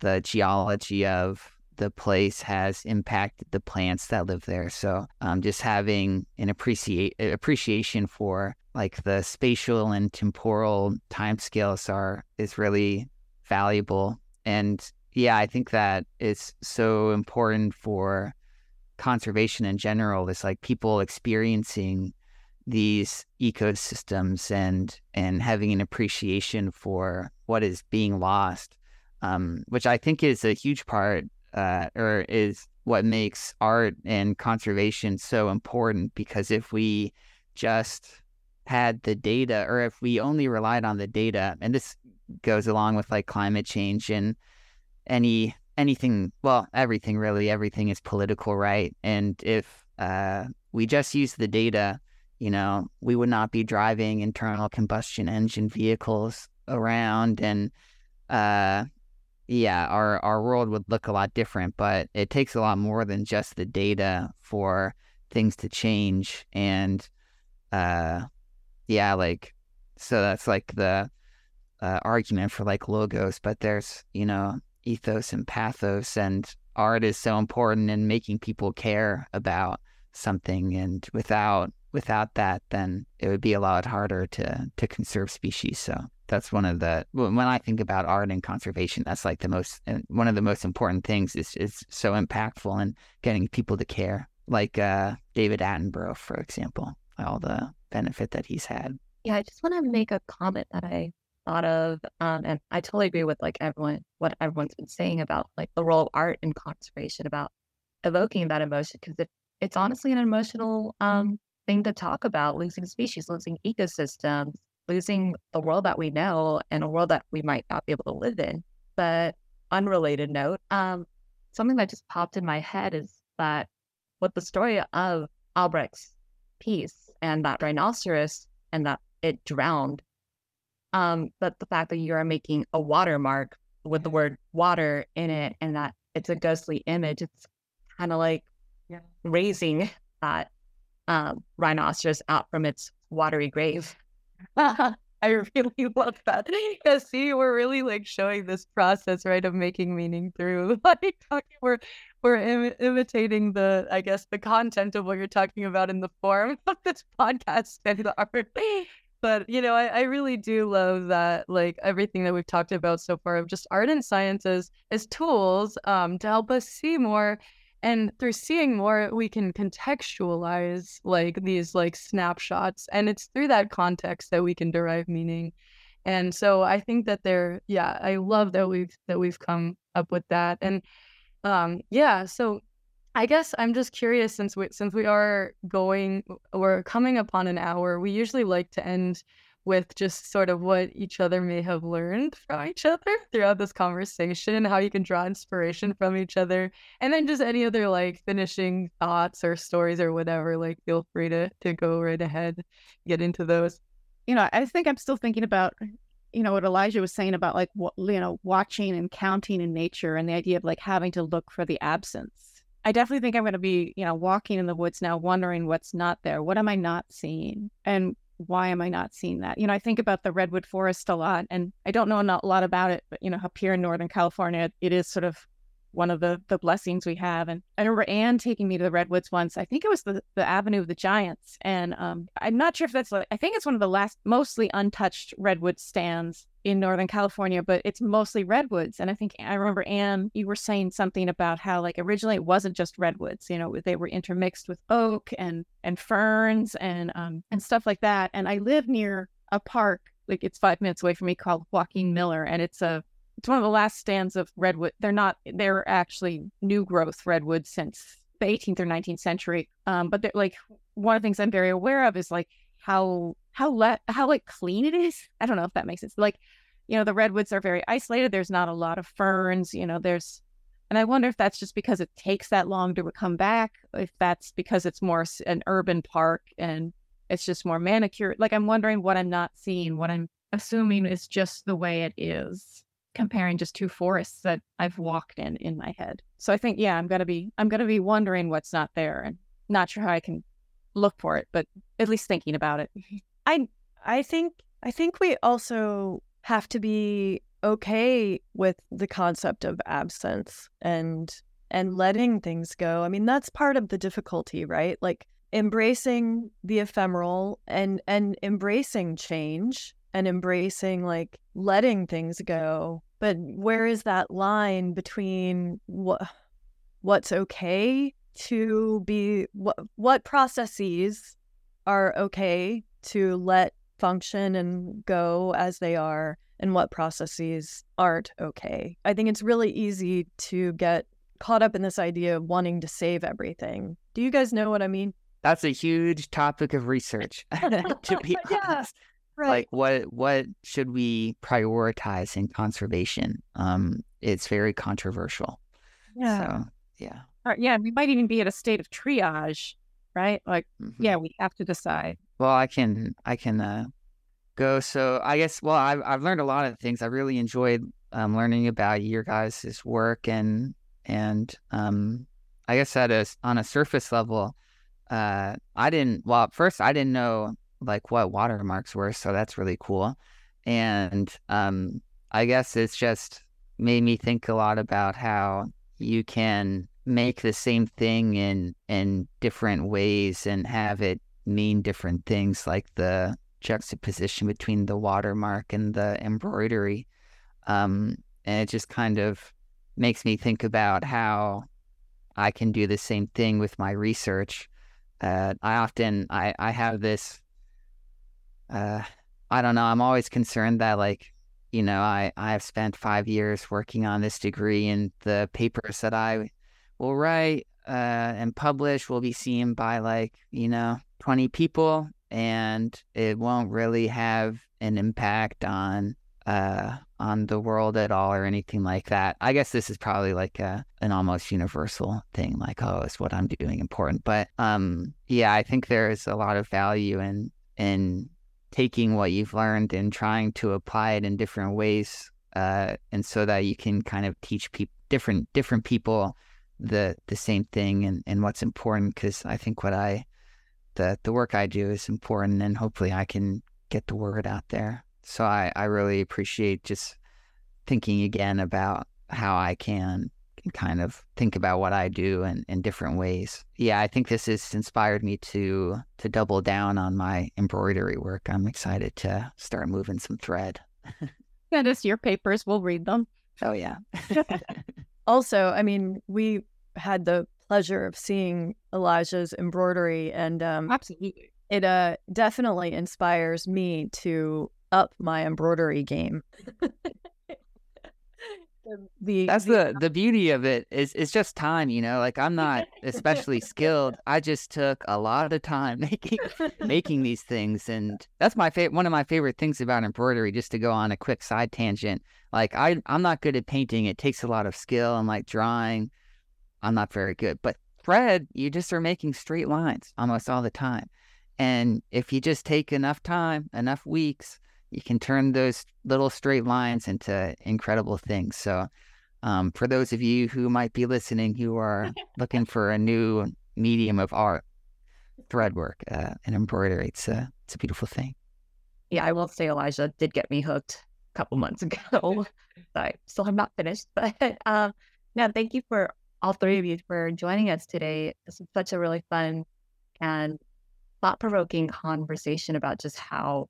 the geology of the place has impacted the plants that live there. So um, just having an appreciate appreciation for like the spatial and temporal timescales are is really valuable. And yeah, I think that it's so important for conservation in general. It's like people experiencing these ecosystems and and having an appreciation for what is being lost, um, which I think is a huge part uh, or is what makes art and conservation so important. Because if we just had the data, or if we only relied on the data, and this goes along with like climate change and any anything, well, everything really, everything is political, right? And if uh, we just use the data, you know, we would not be driving internal combustion engine vehicles around, and uh, yeah, our, our world would look a lot different. But it takes a lot more than just the data for things to change. And uh, yeah, like, so that's like the uh, argument for like logos, but there's, you know, ethos and pathos, and art is so important in making people care about something. And without without that, then it would be a lot harder to to conserve species. So that's one of the, when I think about art and conservation, that's like the most, one of the most important things. Is it's so impactful and getting people to care, like uh, David Attenborough, for example, all the benefit that he's had. Yeah, I just want to make a comment that I thought of, um, and I totally agree with like everyone, what everyone's been saying about like the role of art in conservation, about evoking that emotion, because it, it's honestly an emotional um, thing to talk about, losing species, losing ecosystems, losing the world that we know and a world that we might not be able to live in. But unrelated note, um, something that just popped in my head is that with the story of Albrecht's piece and that rhinoceros and that it drowned, Um, but the fact that you are making a watermark with the word water in it, and that it's a ghostly image, it's kind of like yeah. raising that um, rhinoceros out from its watery grave. I really love that. Because see, we're really like showing this process, right, of making meaning through like we're we're Im- imitating the, I guess, the content of what you're talking about in the form of this podcast and the art. But, you know, I, I really do love that, like, everything that we've talked about so far of just art and science as, as tools um, to help us see more. And through seeing more, we can contextualize, like, these, like, snapshots. And it's through that context that we can derive meaning. And so I think that they're, yeah, I love that we've that we've come up with that. And, um, yeah, so I guess I'm just curious, since we since we are going, we're coming upon an hour, we usually like to end with just sort of what each other may have learned from each other throughout this conversation, how you can draw inspiration from each other, and then just any other like finishing thoughts or stories or whatever, like feel free to, to go right ahead, get into those. You know, I think I'm still thinking about, you know, what Elijah was saying about like, what, you know, watching and counting in nature and the idea of like having to look for the absence. I definitely think I'm going to be, you know, walking in the woods now, wondering what's not there. What am I not seeing? And why am I not seeing that? You know, I think about the redwood forest a lot, and I don't know a lot about it, but, you know, up here in Northern California, it is sort of one of the the blessings we have. And I remember Anne taking me to the Redwoods once. I think it was the, the Avenue of the Giants. And um, I'm not sure if that's, like, I think it's one of the last mostly untouched redwood stands in Northern California, but it's mostly redwoods. And I think, I remember, Anne, you were saying something about how, like, originally it wasn't just redwoods, you know, they were intermixed with oak and, and ferns and, um, and stuff like that. And I live near a park, like, it's five minutes away from me, called Joaquin Miller. And it's a, It's one of the last stands of redwood. They're not, they're actually new growth redwood since the eighteenth or nineteenth century. Um, but like, one of the things I'm very aware of is like how, how, le- how like clean it is. I don't know if that makes sense. Like, you know, the redwoods are very isolated. There's not a lot of ferns, you know, there's, and I wonder if that's just because it takes that long to come back, if that's because it's more an urban park and it's just more manicured. Like, I'm wondering what I'm not seeing, what I'm assuming is just the way it is, comparing just two forests that I've walked in in my head. So I think, yeah, I'm going to be, I'm going to be wondering what's not there and not sure how I can look for it, but at least thinking about it. I, I think, I think we also have to be okay with the concept of absence and, and letting things go. I mean, that's part of the difficulty, right? Like, embracing the ephemeral and, and embracing change and embracing, like, letting things go. But where is that line between wh- what's okay to be, wh- what processes are okay to let function and go as they are, and what processes aren't okay? I think it's really easy to get caught up in this idea of wanting to save everything. Do you guys know what I mean? That's a huge topic of research, to be honest. Yeah. Right. Like, what what should we prioritize in conservation? Um, it's very controversial. Yeah. So, yeah. Right, yeah. We might even be at a state of triage, right? Like, mm-hmm. yeah, we have to decide. Well, I can I can uh, go. So I guess, well, I've, I've learned a lot of things. I really enjoyed um, learning about your guys' work. And, and um, I guess at a, on a surface level, uh, I didn't, well, at first I didn't know like what watermarks were, so that's really cool. And um, I guess it's just made me think a lot about how you can make the same thing in in different ways and have it mean different things, like the juxtaposition between the watermark and the embroidery. Um, and it just kind of makes me think about how I can do the same thing with my research. Uh, I often, I, I have this Uh, I don't know. I'm always concerned that, like, you know, I, I have spent five years working on this degree, and the papers that I will write uh, and publish will be seen by, like, you know, twenty people, and it won't really have an impact on uh, on the world at all or anything like that. I guess this is probably like a, an almost universal thing, like, oh, is what I'm doing important? But um, yeah, I think there is a lot of value in in taking what you've learned and trying to apply it in different ways, uh, and so that you can kind of teach pe- different different people the the same thing and, and what's important. Because I think what I the the work I do is important, and hopefully I can get the word out there. So I, I really appreciate just thinking again about how I can kind of think about what I do in, in different ways. Yeah, I think this has inspired me to to double down on my embroidery work. I'm excited to start moving some thread. Send us your papers. We'll read them. Oh, yeah. Also, I mean, we had the pleasure of seeing Elijah's embroidery, and um, absolutely, it uh, definitely inspires me to up my embroidery game. The, that's the the beauty of it is it's just time, you know, like, I'm not especially skilled. I just took a lot of time making making these things, and that's my favorite one of my favorite things about embroidery. Just to go on a quick side tangent, like, I I'm not good at painting. It takes a lot of skill, and like drawing, I'm not very good, but thread, you just are making straight lines almost all the time. And if you just take enough time, enough weeks, you can turn those little straight lines into incredible things. So um, for those of you who might be listening, who are looking for a new medium of art, thread work uh, and embroidery, it's a, it's a beautiful thing. Yeah, I will say Elijah did get me hooked a couple months ago. I still have not finished, but uh, Yeah, thank you for all three of you for joining us today. This is such a really fun and thought-provoking conversation about just how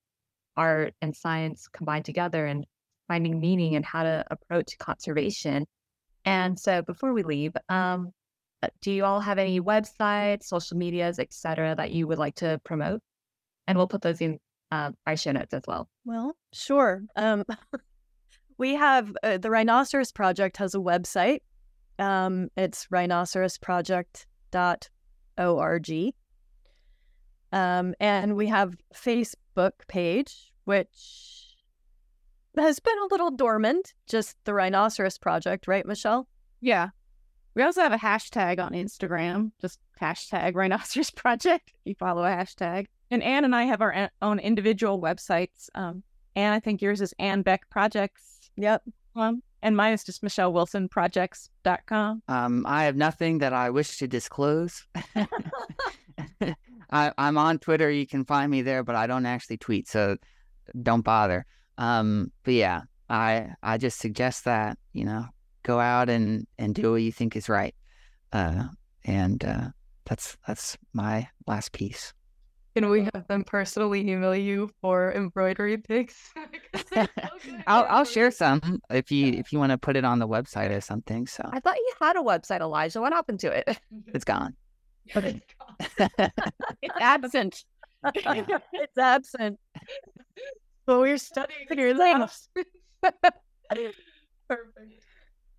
art and science combine together and finding meaning and how to approach conservation. And so before we leave, um, do you all have any websites, social medias, et cetera, that you would like to promote? And we'll put those in uh, our show notes as well. Well, sure. Um, we have uh, the Rhinoceros Project has a website. Um, it's rhinoceros project dot org. Um, and we have a Facebook page, which has been a little dormant, just the Rhinoceros Project, right, Michelle? Yeah. We also have a hashtag on Instagram, just hashtag Rhinoceros Project. You follow a hashtag. And Anne and I have our an- own individual websites. Um, Anne, I think yours is Anne Beck Projects. Yep. Um, and mine is just Michelle Wilson Projects dot com. Um, I have nothing that I wish to disclose. I, I'm on Twitter. You can find me there, but I don't actually tweet, so don't bother. Um, but yeah, I I just suggest that, you know, go out and, and do what you think is right. Uh, and uh, that's that's my last piece. Can we have them personally email you for embroidery pics? so I'll I'll share some if you if you want to put it on the website or something. So I thought you had a website, Elijah. What happened to it? It's gone. Okay. It's absent. It's absent. Well, we're studying your language. Perfect.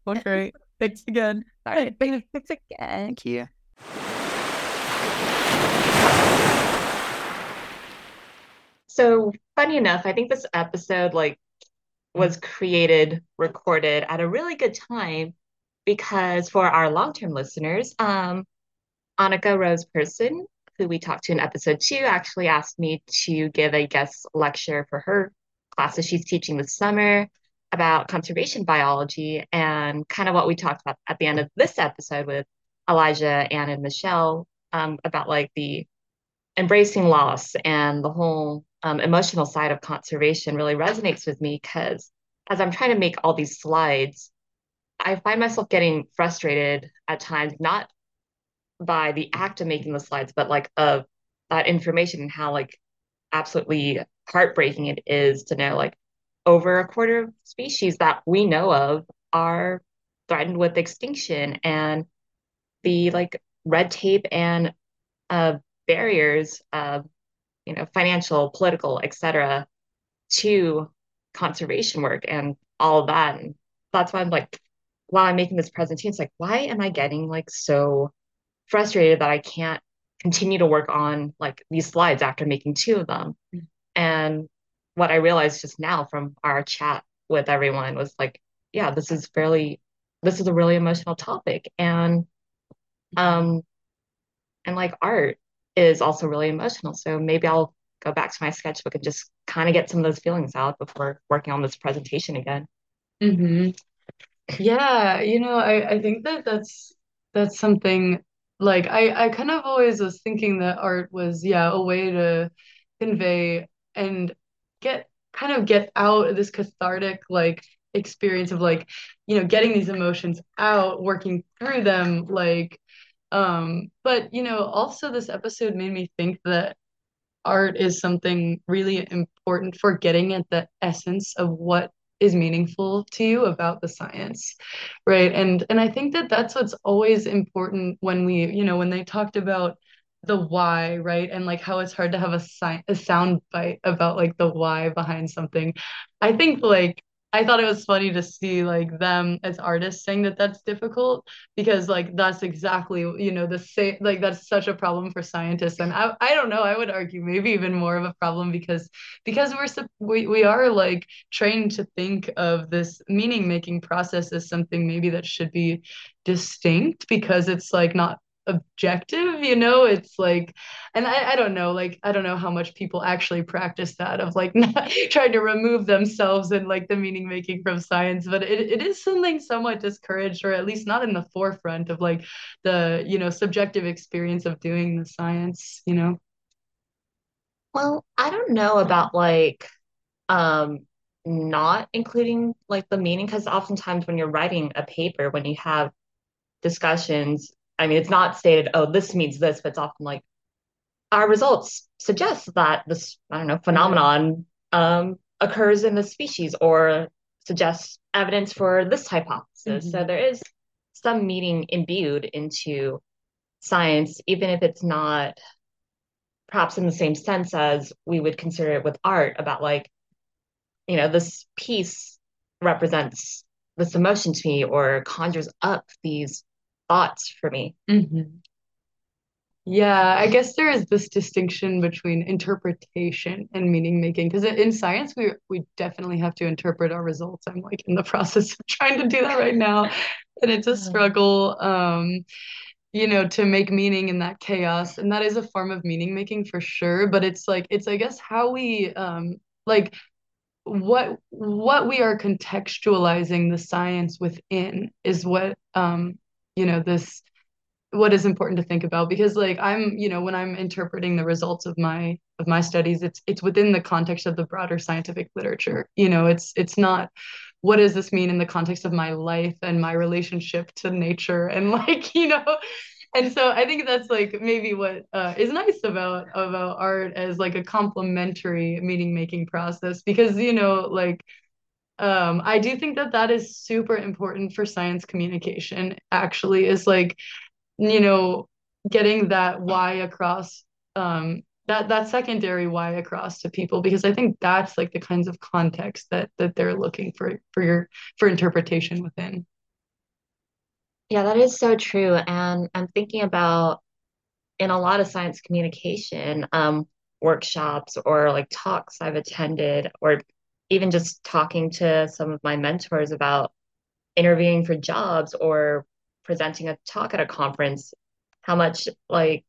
Well, great. Thanks again. All right. Thanks again. Thank you. So funny enough, I think this episode like was created, recorded at a really good time because for our long-term listeners, um, Annika Rose Person, who we talked to in episode two, actually asked me to give a guest lecture for her classes she's teaching this summer about conservation biology, and kind of what we talked about at the end of this episode with Elijah, Anne, and Michelle um, about like the embracing loss and the whole um, emotional side of conservation really resonates with me because as I'm trying to make all these slides, I find myself getting frustrated at times, not by the act of making the slides, but like of that information and how like absolutely heartbreaking it is to know like over a quarter of species that we know of are threatened with extinction, and the like red tape and uh, barriers of, you know, financial, political, et cetera, to conservation work and all of that. And that's why I'm like, while I'm making this presentation, it's like, why am I getting like so frustrated that I can't continue to work on like these slides after making two of them? Mm-hmm. And what I realized just now from our chat with everyone was like, yeah, this is fairly, this is a really emotional topic. And, um, and like art is also really emotional. So maybe I'll go back to my sketchbook and just kind of get some of those feelings out before working on this presentation again. Mm-hmm. Yeah. You know, I, I think that that's, that's something like, I, I kind of always was thinking that art was, yeah, a way to convey and get kind of get out this cathartic like experience of like, you know, getting these emotions out, working through them, like um but you know, also this episode made me think that art is something really important for getting at the essence of what is meaningful to you about the science, right? And and I think that that's what's always important when we, you know, when they talked about the why, right? And like how it's hard to have a si- a sound bite about like the why behind something. I think like, I thought it was funny to see like them as artists saying that that's difficult because like, that's exactly, you know, the same, like that's such a problem for scientists. And I, I don't know, I would argue maybe even more of a problem because, because we're, we, we are like trained to think of this meaning making process as something maybe that should be distinct because it's like not objective, you know, it's like, and I, I don't know, like, I don't know how much people actually practice that of like not trying to remove themselves and like the meaning making from science, but it, it is something somewhat discouraged, or at least not in the forefront of like the, you know, subjective experience of doing the science, you know? Well, I don't know about like, um, not including like the meaning, because oftentimes when you're writing a paper, when you have discussions, I mean, it's not stated, oh, this means this, but it's often like our results suggest that this, I don't know, phenomenon um, occurs in the species or suggests evidence for this hypothesis. Mm-hmm. So there is some meaning imbued into science, even if it's not perhaps in the same sense as we would consider it with art, about like, you know, this piece represents this emotion to me or conjures up these thoughts for me. Mm-hmm. Yeah, I guess there is this distinction between interpretation and meaning making, because in science we we definitely have to interpret our results. I'm like in the process of trying to do that right now, and it's a struggle, um, you know, to make meaning in that chaos, and that is a form of meaning making for sure. But it's like it's I guess how we um like what what we are contextualizing the science within is what um you know this. What is important to think about, because like I'm, you know, when I'm interpreting the results of my of my studies, it's it's within the context of the broader scientific literature. You know, it's it's not what does this mean in the context of my life and my relationship to nature and like, you know, and so I think that's like maybe what uh, is nice about about art as like a complementary meaning making process, because, you know, like um, I do think that that is super important for science communication, actually, is like, you know, getting that why across, um, that that secondary why across to people, because I think that's like the kinds of context that that they're looking for for your for interpretation within. Yeah, that is so true, and I'm thinking about in a lot of science communication um, workshops or like talks I've attended, or even just talking to some of my mentors about interviewing for jobs or presenting a talk at a conference, how much like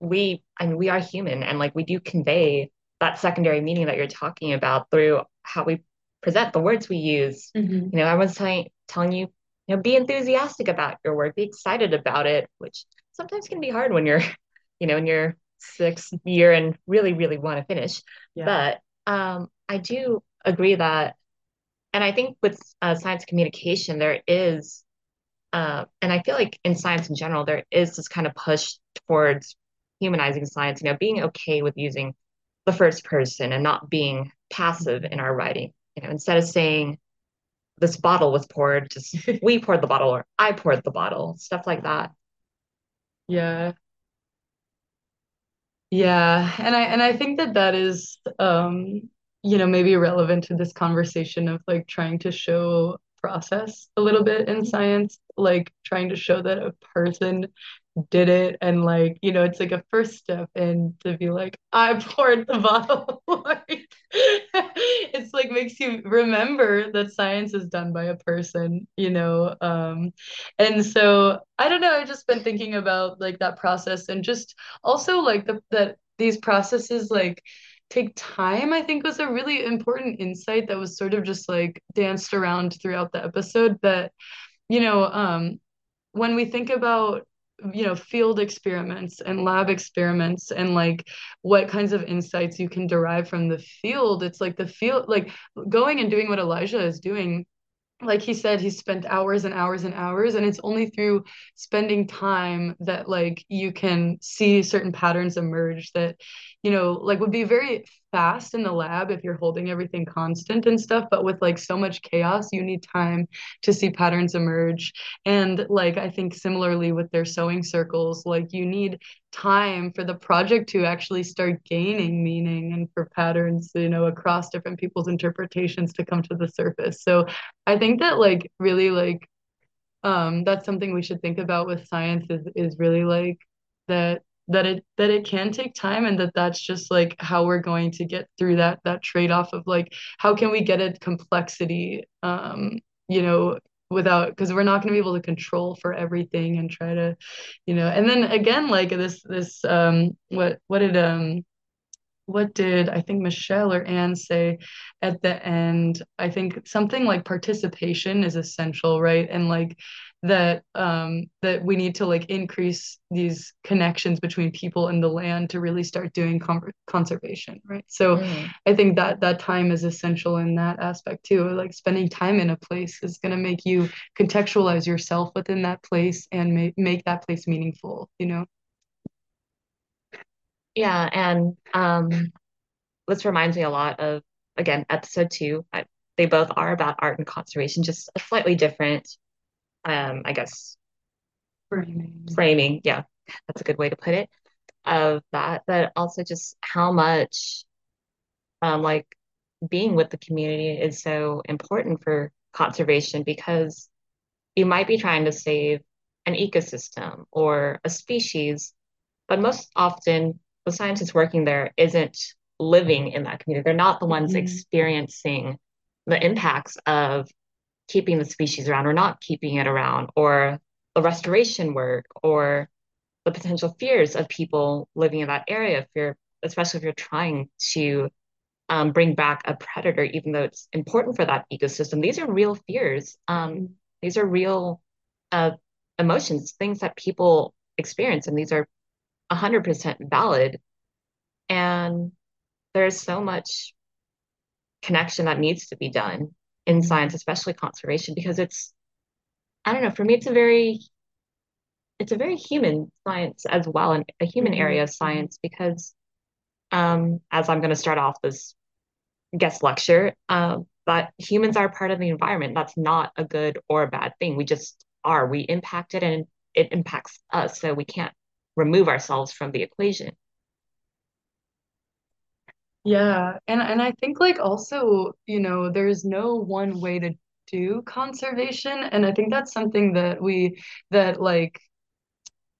we, I mean, we are human, and like we do convey that secondary meaning that you're talking about through how we present, the words we use. Mm-hmm. You know, everyone's telling telling you, you know, be enthusiastic about your work, be excited about it, which sometimes can be hard when you're, you know, in your sixth year and really, really want to finish. Yeah. But um, I do agree that, and I think with uh, science communication, there is, Uh, and I feel like in science in general, there is this kind of push towards humanizing science, you know, being okay with using the first person and not being passive in our writing. You know, instead of saying this bottle was poured, just we poured the bottle or I poured the bottle, stuff like that. Yeah. Yeah. And I, and I think that that is, um, you know, maybe relevant to this conversation of like trying to show process a little bit in science, like trying to show that a person did it, and like, you know, it's like a first step, and to be like, I poured the bottle. Like, it's like makes you remember that science is done by a person, you know, um and so I don't know, I've just been thinking about like that process, and just also like the that these processes like take time, I think, was a really important insight that was sort of just like danced around throughout the episode. That, you know, um, when we think about, you know, field experiments and lab experiments and like what kinds of insights you can derive from the field, it's like the field, like going and doing what Elijah is doing. Like he said, he spent hours and hours and hours, and it's only through spending time that like you can see certain patterns emerge that, you know, like would be very fast in the lab if you're holding everything constant and stuff. But with like so much chaos, you need time to see patterns emerge. And like, I think similarly with their sewing circles, like you need time for the project to actually start gaining meaning and for patterns, you know, across different people's interpretations to come to the surface. So I think that like really like um that's something we should think about with science is is really like that that it that it can take time, and that that's just like how we're going to get through that that trade-off of like how can we get at complexity, um you know, without, because we're not going to be able to control for everything and try to, you know. And then again, like this this um what what did um what did I think Michelle or Anne say at the end? I think something like participation is essential, right? And like that um, that we need to like increase these connections between people and the land to really start doing con conservation, right? So mm. I think that that time is essential in that aspect too. Like spending time in a place is going to make you contextualize yourself within that place and make make that place meaningful, you know? Yeah, and um, this reminds me a lot of, again, episode two. I, they both are about art and conservation, just a slightly different, um, I guess, framing. framing. Yeah, that's a good way to put it, of that. But also just how much, um, like, being with the community is so important for conservation, because you might be trying to save an ecosystem or a species, but most often, the scientists working there isn't living in that community. They're not the ones mm-hmm. experiencing the impacts of keeping the species around or not keeping it around, or the restoration work, or the potential fears of people living in that area, if you're, especially if you're trying to um, bring back a predator, even though it's important for that ecosystem. These are real fears. Um, these are real uh, emotions, things that people experience, and these are one hundred percent valid, and there's so much connection that needs to be done in science, especially conservation, because it's, I don't know, for me it's a very it's a very human science as well, and a human area of science, because um as I'm going to start off this guest lecture, uh, that humans are part of the environment. That's not a good or a bad thing. We just are. We impact it and it impacts us, so we can't remove ourselves from the equation. Yeah, and and I think like also, you know, there's no one way to do conservation, and I think that's something that we that like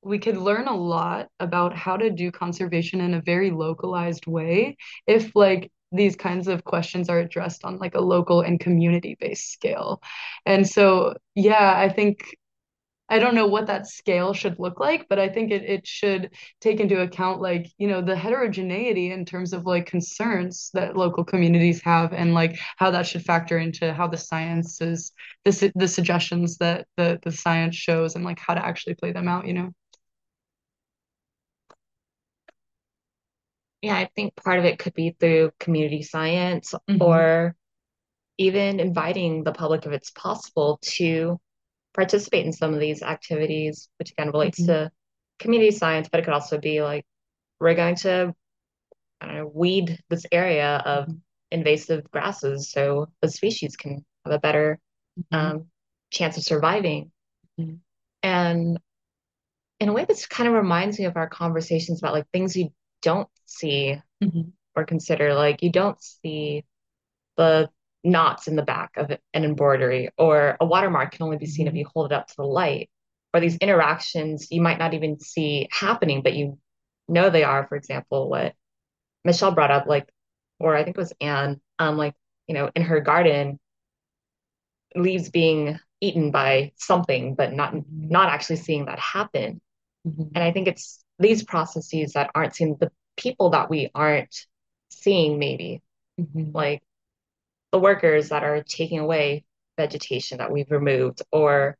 we could learn a lot about how to do conservation in a very localized way if like these kinds of questions are addressed on like a local and community-based scale. And so, yeah, I think I don't know what that scale should look like, but I think it, it should take into account, like, you know, the heterogeneity in terms of like concerns that local communities have, and like how that should factor into how the science is, the, the suggestions that the, the science shows, and like how to actually play them out, you know? Yeah, I think part of it could be through community science, mm-hmm. or even inviting the public, if it's possible, to participate in some of these activities, which again relates mm-hmm. to community science, but it could also be like, we're going to, I don't know, weed this area of invasive grasses so the species can have a better mm-hmm. um, chance of surviving. Mm-hmm. And in a way, this kind of reminds me of our conversations about like things you don't see mm-hmm. or consider, like you don't see the knots in the back of an embroidery, or a watermark can only be seen if you hold it up to the light, or these interactions you might not even see happening, but you know they are. For example, what Michelle brought up, like, or I think it was Anne, um, like, you know, in her garden, leaves being eaten by something, but not not actually seeing that happen. Mm-hmm. And I think it's these processes that aren't seen, the people that we aren't seeing, maybe, mm-hmm. like the workers that are taking away vegetation that we've removed, or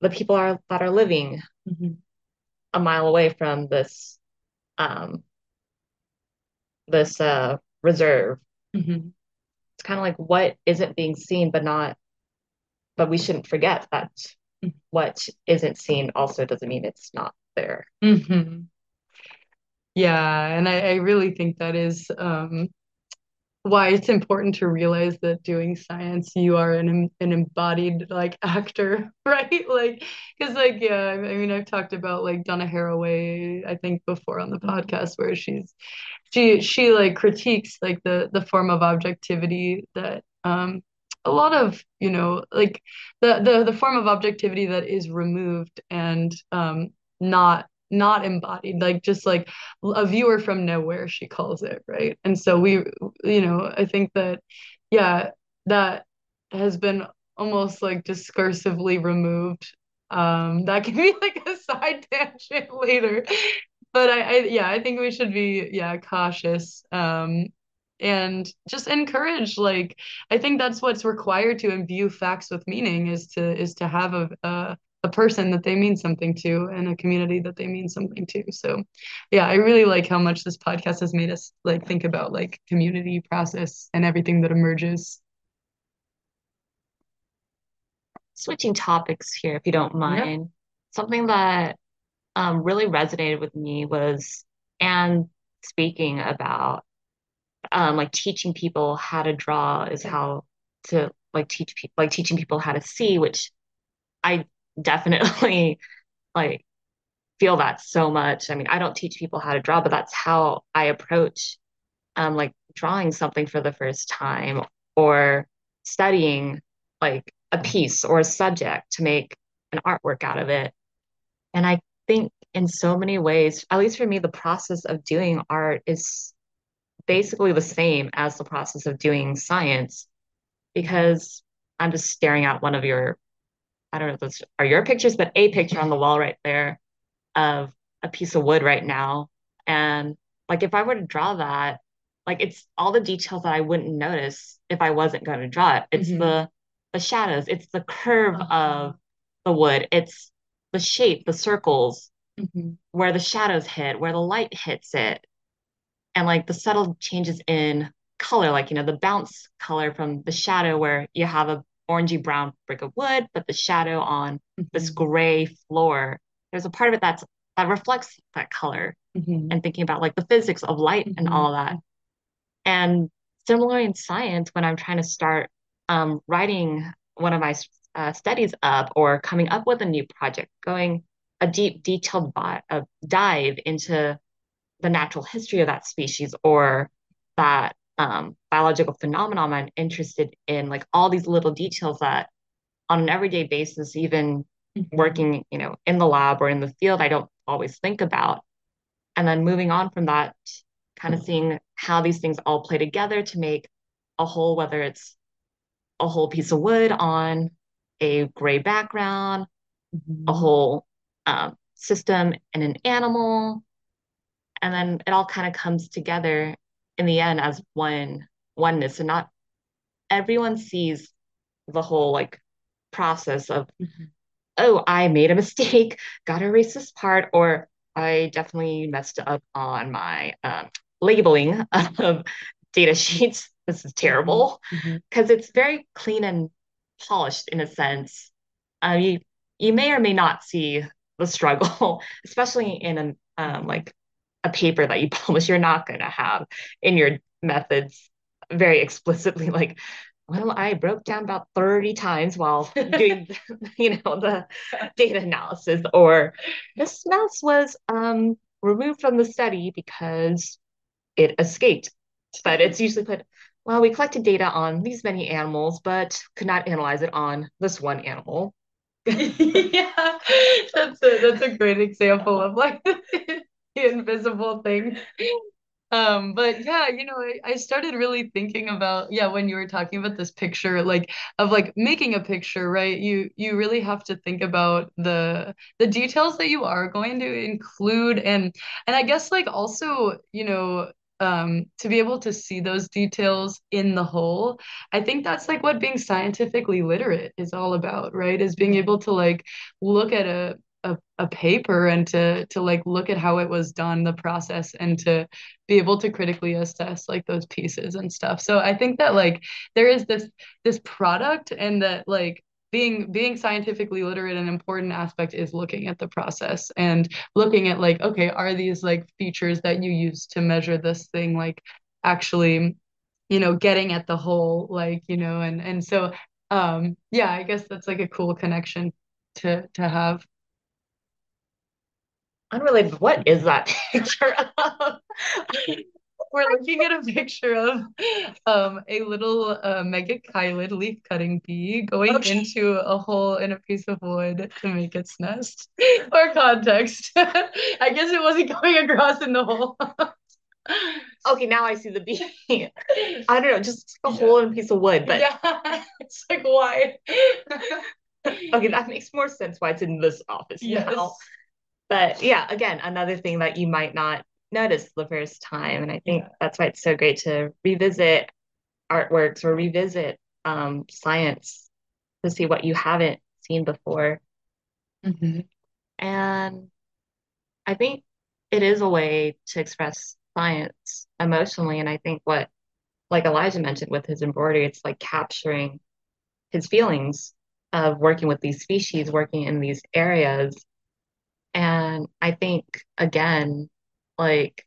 the people are that are living mm-hmm. a mile away from this um this uh reserve. Mm-hmm. It's kind of like what isn't being seen, but not but we shouldn't forget that mm-hmm. what isn't seen also doesn't mean it's not there. Mm-hmm. Yeah, and I, I really think that is um why it's important to realize that doing science, you are an an embodied like actor, right? Like, because like, yeah, I mean, I've talked about like Donna Haraway, I think before on the podcast, where she's, she, she like critiques like the, the form of objectivity that, um, a lot of, you know, like the, the, the form of objectivity that is removed and, um, not, not embodied, like just like a viewer from nowhere, she calls it, right? And so we, you know, I think that, yeah, that has been almost like discursively removed. Um that can be like a side tangent later, But I, I, yeah, I think we should be, yeah, cautious, um, and just encourage, like, I think that's what's required to imbue facts with meaning, is to, is to have a, a, a person that they mean something to, and a community that they mean something to. So yeah, I really like how much this podcast has made us, like, think about, like, community process and everything that emerges. Switching topics here, if you don't mind, yeah. Something that um, really resonated with me was Anne speaking about um, like teaching people how to draw is how to like teach people, like teaching people how to see, which I definitely like feel that so much. I mean, I don't teach people how to draw, but that's how I approach um, like drawing something for the first time, or studying like a piece or a subject to make an artwork out of it. And I think in so many ways, at least for me, the process of doing art is basically the same as the process of doing science, because I'm just staring at one of your, I don't know if those are your pictures, but a picture on the wall right there of a piece of wood right now. And like, if I were to draw that, like, it's all the details that I wouldn't notice if I wasn't going to draw it. It's mm-hmm. the the shadows, it's the curve uh-huh. of the wood, it's the shape, the circles, mm-hmm. where the shadows hit, where the light hits it, and like the subtle changes in color, like, you know, the bounce color from the shadow, where you have a orangey brown brick of wood, but the shadow on mm-hmm. this gray floor, there's a part of it that's that reflects that color, mm-hmm. and thinking about like the physics of light mm-hmm. and all that. And similarly in science, when I'm trying to start Um, writing one of my uh, studies up, or coming up with a new project, going a deep, detailed bi- uh, dive into the natural history of that species or that um, biological phenomenon I'm interested in, like all these little details that on an everyday basis, even mm-hmm. working, you know, in the lab or in the field, I don't always think about. And then moving on from that, kind of seeing how these things all play together to make a whole, whether it's a whole piece of wood on a gray background, mm-hmm. a whole um, system and an animal. And then it all kind of comes together in the end as one oneness. And not everyone sees the whole like process of, mm-hmm. oh, I made a mistake, gotta erase this part, or I definitely messed up on my um, labeling of data sheets. This is terrible, because mm-hmm. it's very clean and polished in a sense. Uh, you, you may or may not see the struggle, especially in an, um, like a paper that you publish. You're not going to have in your methods very explicitly like, well, I broke down about thirty times while doing, you know, the data analysis, or this mouse was um, removed from the study because it escaped. But it's usually put, well, we collected data on these many animals, but could not analyze it on this one animal. Yeah, that's a, that's a great example of like the invisible thing. Um, but yeah, you know, I, I started really thinking about, yeah, when you were talking about this picture, like of like making a picture, right? You, you really have to think about the, the details that you are going to include. And, and I guess like also, you know, Um, to be able to see those details in the whole. I think that's like what being scientifically literate is all about, right? Is being able to like look at a a, a paper and to to like look at how it was done, the process, and to be able to critically assess like those pieces and stuff. So I think that like there is this this product, and that like being being scientifically literate, an important aspect is looking at the process and looking at like, okay, are these like features that you use to measure this thing like actually, you know, getting at the whole, like, you know, and and so um yeah, I guess that's like a cool connection to to have. Unrelated, what is that picture of? We're looking at a picture of um, a little uh, megachielid leaf-cutting bee going okay. into a hole in a piece of wood to make its nest. For context, I guess it wasn't going across in the hole. Okay, now I see the bee. I don't know, just a yeah. hole in a piece of wood. But yeah, it's like, why? Okay, that makes more sense why it's in this office yes. now. But yeah, again, another thing that you might not notice the first time. And I think yeah. that's why it's so great to revisit artworks or revisit um, science to see what you haven't seen before. Mm-hmm. And I think it is a way to express science emotionally. And I think what, like Elijah mentioned with his embroidery, it's like capturing his feelings of working with these species, working in these areas. And I think, again, like,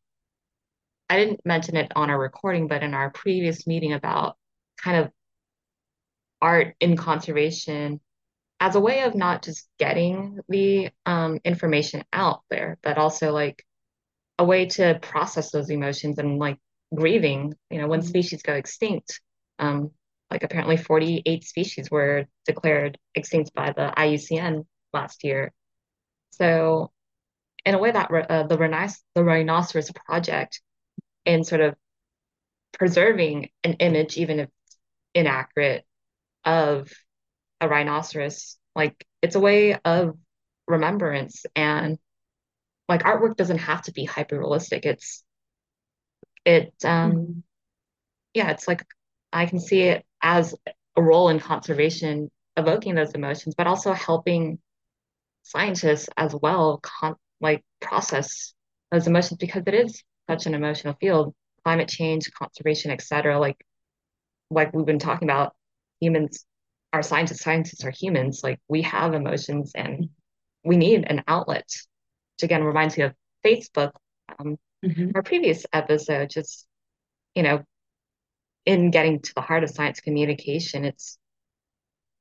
I didn't mention it on our recording, but in our previous meeting about kind of art in conservation as a way of not just getting the um, information out there, but also like a way to process those emotions and like grieving, you know, when species go extinct, um, like apparently forty-eight species were declared extinct by the I U C N last year. So in a way that uh, the, Rhinoc- the Rhinoceros Project, in sort of preserving an image, even if inaccurate, of a rhinoceros, like it's a way of remembrance. And like artwork doesn't have to be hyper realistic. It's, it, um, mm-hmm. yeah, it's like, I can see it as a role in conservation, evoking those emotions, but also helping scientists as well con- like process those emotions, because it is such an emotional field. Climate change, conservation, et cetera. Like, like we've been talking about, humans, our scientists, scientists are humans. Like we have emotions, and we need an outlet. Which again reminds me of Facebook, um, mm-hmm. our previous episode. Just you know, in getting to the heart of science communication, it's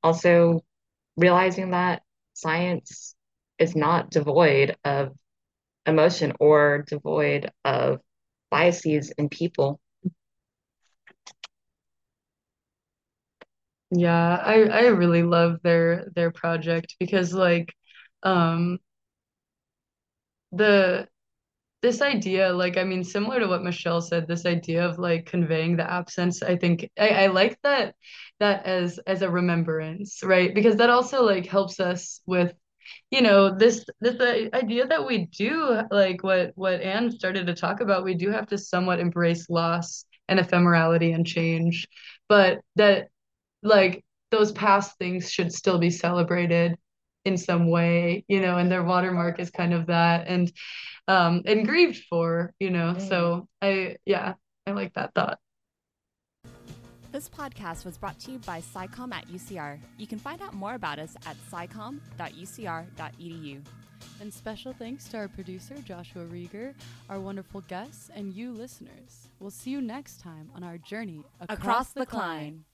also realizing that science is not devoid of emotion or devoid of biases in people. Yeah, I, I really love their their project because like um the this idea, like, I mean, similar to what Michelle said, this idea of like conveying the absence, I think I, I like that that as as a remembrance, right? Because that also like helps us with, you know, this this idea that we do, like what what Anne started to talk about, we do have to somewhat embrace loss and ephemerality and change, but that like those past things should still be celebrated in some way, you know, and their watermark is kind of that, and um and grieved for, you know. Mm. So I yeah I like that thought. This podcast was brought to you by SciComm at U C R. You can find out more about us at sci com dot u c r dot e d u. And special thanks to our producer Joshua Rieger, our wonderful guests, and you listeners. We'll see you next time on our journey across, across the, the Cline.